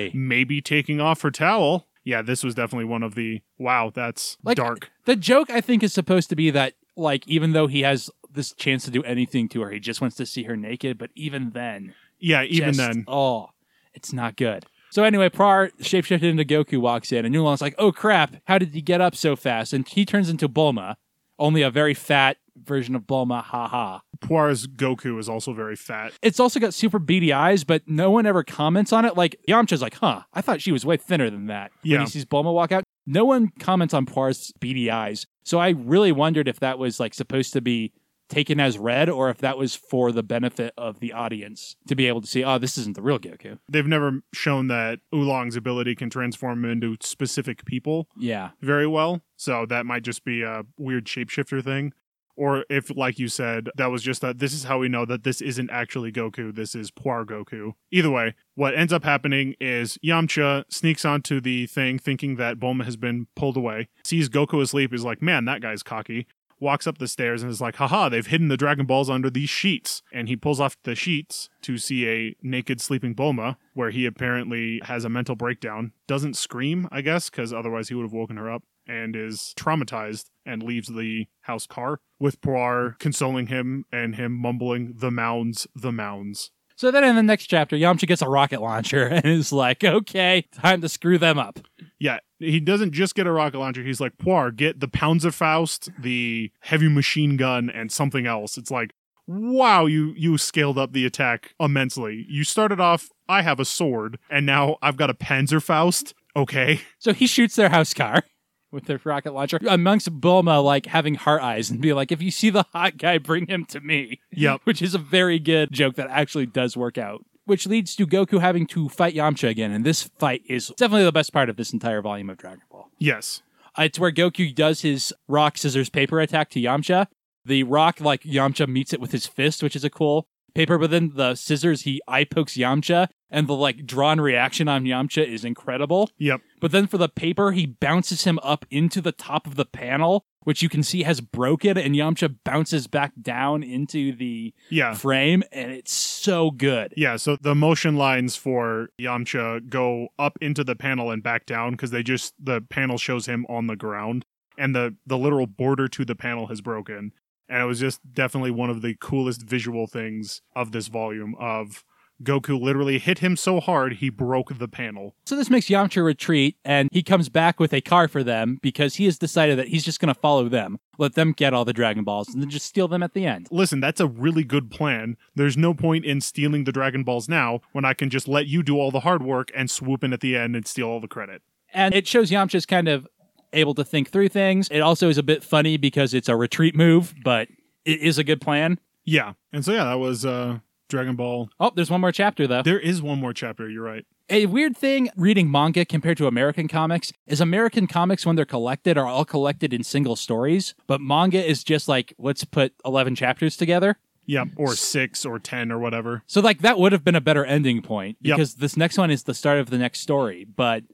Including maybe taking off her towel. Yeah, this was definitely one of the, wow, that's like, dark. The joke, I think, is supposed to be that, like, even though he has this chance to do anything to her, he just wants to see her naked, but even then. Yeah, even just, then. Oh, it's not good. So anyway, Prar shapeshifted into Goku, walks in, and Oolong's like, oh crap, how did he get up so fast? And he turns into Bulma, only a very fat version of Bulma, haha. Poir's Goku is also very fat. It's also got super beady eyes, but no one ever comments on it. Like, Yamcha's like, huh, I thought she was way thinner than that. Yeah. When he sees Bulma walk out, no one comments on Poir's beady eyes. So I really wondered if that was like supposed to be taken as read or if that was for the benefit of the audience to be able to see, oh, this isn't the real Goku. They've never shown that Oolong's ability can transform him into specific people yeah. very well. So that might just be a weird shapeshifter thing. Or if, like you said, that was just that this is how we know that this isn't actually Goku, this is Puar Goku. Either way, what ends up happening is Yamcha sneaks onto the thing thinking that Bulma has been pulled away, sees Goku asleep, is like, man, that guy's cocky, walks up the stairs and is like, haha, they've hidden the Dragon Balls under these sheets. And he pulls off the sheets to see a naked sleeping Bulma, where he apparently has a mental breakdown, doesn't scream, I guess, because otherwise he would have woken her up, and is traumatized and leaves the house car with Puar consoling him and him mumbling, the mounds, the mounds. So then in the next chapter, Yamcha gets a rocket launcher and is like, okay, time to screw them up. Yeah, he doesn't just get a rocket launcher. He's like, Puar, get the Panzerfaust, the heavy machine gun, and something else. It's like, wow, you you scaled up the attack immensely. You started off, I have a sword, and now I've got a Panzerfaust. Okay. So he shoots their house car with their rocket launcher, amongst Bulma, like, having heart eyes and be like, if you see the hot guy, bring him to me. Yep. Which is a very good joke that actually does work out. Which leads to Goku having to fight Yamcha again, and this fight is definitely the best part of this entire volume of Dragon Ball. Yes. Uh, it's where Goku does his rock, scissors, paper attack to Yamcha. The rock, like, Yamcha meets it with his fist, which is a cool paper, but then the scissors, he eye pokes Yamcha, and the like drawn reaction on Yamcha is incredible. Yep. But then for the paper, he bounces him up into the top of the panel, which you can see has broken, and Yamcha bounces back down into the yeah. frame, and it's so good. Yeah, so the motion lines for Yamcha go up into the panel and back down, because they just, the panel shows him on the ground, and the, the literal border to the panel has broken. And it was just definitely one of the coolest visual things of this volume of Goku literally hit him so hard he broke the panel. So this makes Yamcha retreat, and he comes back with a car for them because he has decided that he's just going to follow them, let them get all the Dragon Balls, and then just steal them at the end. Listen, that's a really good plan. There's no point in stealing the Dragon Balls now when I can just let you do all the hard work and swoop in at the end and steal all the credit. And it shows Yamcha's kind of able to think through things. It also is a bit funny because it's a retreat move, but it is a good plan. Yeah. And so, yeah, that was uh, Dragon Ball. Oh, there's one more chapter, though. There is one more chapter. You're right. A weird thing reading manga compared to American comics is American comics, when they're collected, are all collected in single stories, but manga is just like, let's put eleven chapters together. Yeah, or six or ten or whatever. So, like, that would have been a better ending point because yep. this next one is the start of the next story, but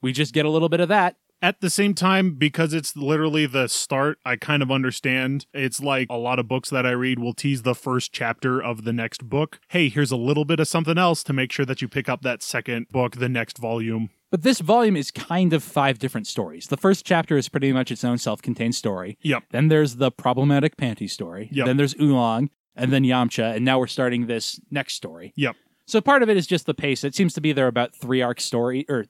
we just get a little bit of that. At the same time, because it's literally the start, I kind of understand. It's like a lot of books that I read will tease the first chapter of the next book. Hey, here's a little bit of something else to make sure that you pick up that second book, the next volume. But this volume is kind of five different stories. The first chapter is pretty much its own self-contained story. Yep. Then there's the problematic panty story. Yep. Then there's Oolong, and then Yamcha, and now we're starting this next story. Yep. So part of it is just the pace. It seems to be there about three arc story, or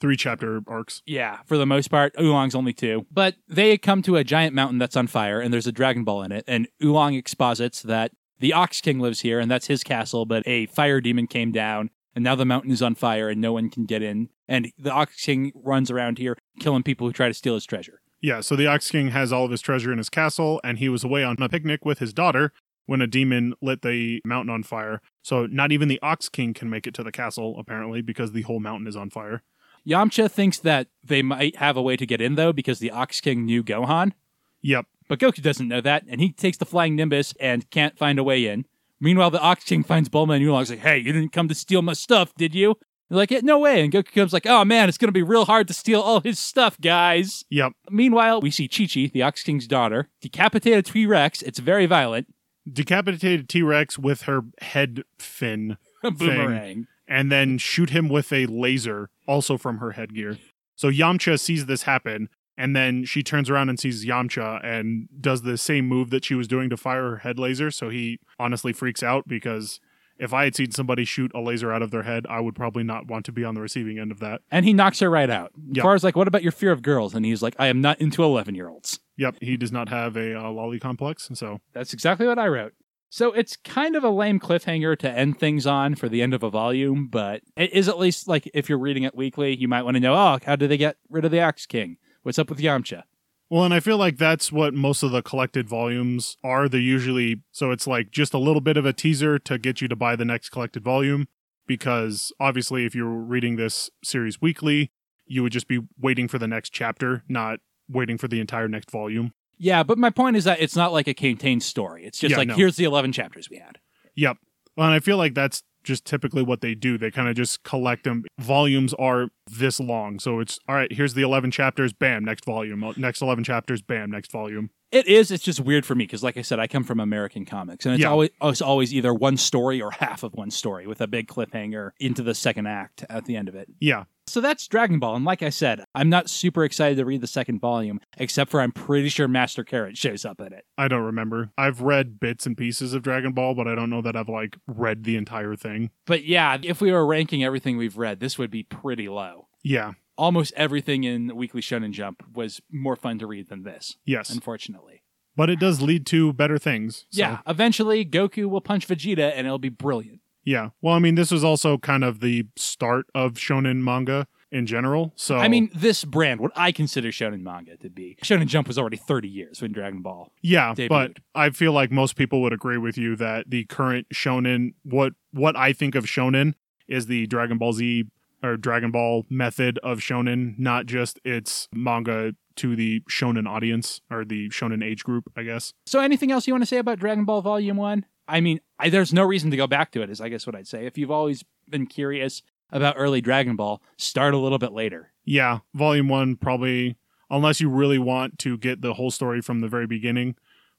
Three chapter arcs. Yeah, for the most part. Oolong's only two. But they come to a giant mountain that's on fire, and there's a Dragon Ball in it, and Oolong exposits that the Ox King lives here, and that's his castle, but a fire demon came down, and now the mountain is on fire, and no one can get in, and the Ox King runs around here, killing people who try to steal his treasure. Yeah, so the Ox King has all of his treasure in his castle, and he was away on a picnic with his daughter when a demon lit the mountain on fire, so not even the Ox King can make it to the castle, apparently, because the whole mountain is on fire. Yamcha thinks that they might have a way to get in, though, because the Ox King knew Gohan. Yep. But Goku doesn't know that, and he takes the Flying Nimbus and can't find a way in. Meanwhile, the Ox King finds Bulma, and Oolong's like, hey, you didn't come to steal my stuff, did you? They're like, yeah, no way. And Goku comes like, oh man, it's going to be real hard to steal all his stuff, guys. Yep. Meanwhile, we see Chi-Chi, the Ox King's daughter, decapitate a T-Rex. It's very violent. Decapitate a T-Rex with her head fin. A boomerang. Thing, and then shoot him with a laser, also from her headgear. So Yamcha sees this happen, and then she turns around and sees Yamcha and does the same move that she was doing to fire her head laser. So he honestly freaks out, because if I had seen somebody shoot a laser out of their head, I would probably not want to be on the receiving end of that. And he knocks her right out. Yep. Far's like, what about your fear of girls? And he's like, I am not into eleven-year-olds. Yep, he does not have a uh, lolly complex, and so... That's exactly what I wrote. So it's kind of a lame cliffhanger to end things on for the end of a volume, but it is at least, like, if you're reading it weekly, you might want to know, oh, how did they get rid of the Ox King? What's up with Yamcha? Well, and I feel like that's what most of the collected volumes are. They're usually, so it's like just a little bit of a teaser to get you to buy the next collected volume, because obviously if you're reading this series weekly, you would just be waiting for the next chapter, not waiting for the entire next volume. Yeah, but my point is that it's not like a contained story. It's just yeah, like, no. Here's the eleven chapters we had. Yep. Well, and I feel like that's just typically what they do. They kind of just collect them. Volumes are this long. So it's, all right, here's the eleven chapters, bam, next volume. Next eleven chapters, bam, next volume. It is. It's just weird for me because, like I said, I come from American comics. And it's, yeah. always, it's always either one story or half of one story with a big cliffhanger into the second act at the end of it. Yeah. So that's Dragon Ball, and like I said, I'm not super excited to read the second volume, except for I'm pretty sure Master Carrot shows up in it. I don't remember. I've read bits and pieces of Dragon Ball, but I don't know that I've, like, read the entire thing. But yeah, if we were ranking everything we've read, this would be pretty low. Yeah. Almost everything in Weekly Shonen Jump was more fun to read than this. Yes. Unfortunately. But it does lead to better things. So. Yeah, eventually Goku will punch Vegeta, and it'll be brilliant. Yeah. Well, I mean, this was also kind of the start of shonen manga in general. So I mean, this brand, what I consider shonen manga to be. Shonen Jump was already thirty years when Dragon Ball Yeah, debuted. But I feel like most people would agree with you that the current shonen, what what I think of shonen is the Dragon Ball Z or Dragon Ball method of shonen, not just its manga to the shonen audience or the shonen age group, I guess. So anything else you want to say about Dragon Ball Volume one? I mean, I, there's no reason to go back to it, is I guess what I'd say. If you've always been curious about early Dragon Ball, start a little bit later. Yeah, Volume one probably, unless you really want to get the whole story from the very beginning,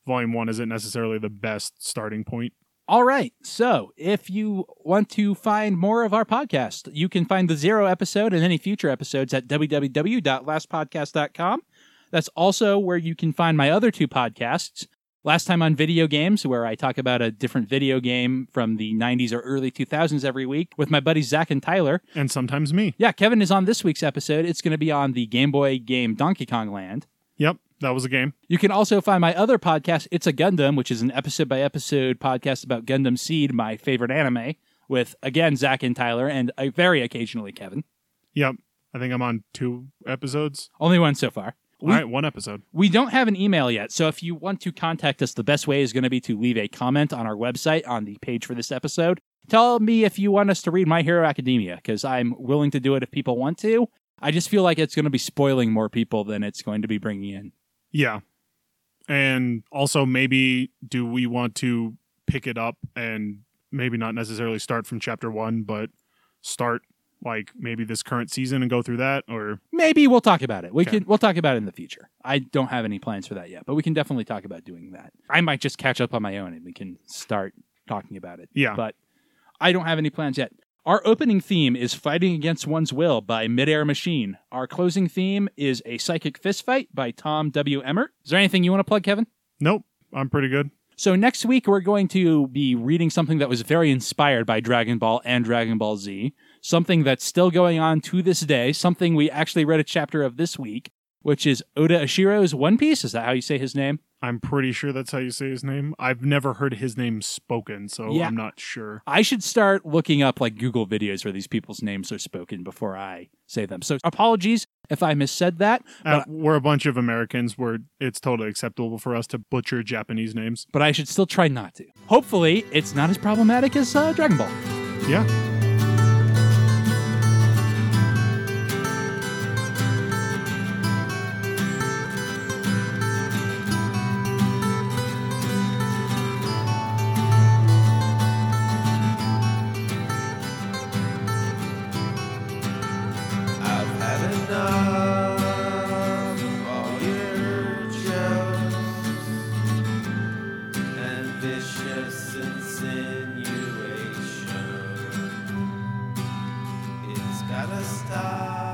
Volume one isn't necessarily the best starting point. All right, so if you want to find more of our podcast, you can find the Zero episode and any future episodes at w w w dot last podcast dot com. That's also where you can find my other two podcasts, Last Time on Video Games, where I talk about a different video game from the nineties or early two thousands every week with my buddies Zach and Tyler. And sometimes me. Yeah, Kevin is on this week's episode. It's going to be on the Game Boy game Donkey Kong Land. Yep, that was a game. You can also find my other podcast, It's a Gundam, which is an episode-by-episode podcast about Gundam Seed, my favorite anime, with, again, Zach and Tyler, and uh, very occasionally Kevin. Yep, I think I'm on two episodes. Only one so far. We, All right, one episode. We don't have an email yet, so if you want to contact us, the best way is going to be to leave a comment on our website on the page for this episode. Tell me if you want us to read My Hero Academia, because I'm willing to do it if people want to. I just feel like it's going to be spoiling more people than it's going to be bringing in. Yeah. And also, maybe do we want to pick it up and maybe not necessarily start from chapter one, but start... like maybe this current season and go through that, or maybe we'll talk about it. We okay. can we'll talk about it in the future. I don't have any plans for that yet, but we can definitely talk about doing that. I might just catch up on my own and we can start talking about it. Yeah. But I don't have any plans yet. Our opening theme is Fighting Against One's Will by Midair Machine. Our closing theme is A Psychic Fistfight by Tom W. Emmert. Is there anything you want to plug, Kevin? Nope. I'm pretty good. So next week we're going to be reading something that was very inspired by Dragon Ball and Dragon Ball Z. Something that's still going on to this day, something we actually read a chapter of this week, which is Oda Ishiro's One Piece. Is that how you say his name? I'm pretty sure that's how you say his name. I've never heard his name spoken, so yeah. I'm not sure. I should start looking up like Google videos where these people's names are spoken before I say them. So apologies if I missaid that. Uh, we're a bunch of Americans where it's totally acceptable for us to butcher Japanese names. But I should still try not to. Hopefully, it's not as problematic as uh, Dragon Ball. Yeah. malicious insinuation. It's gotta stop.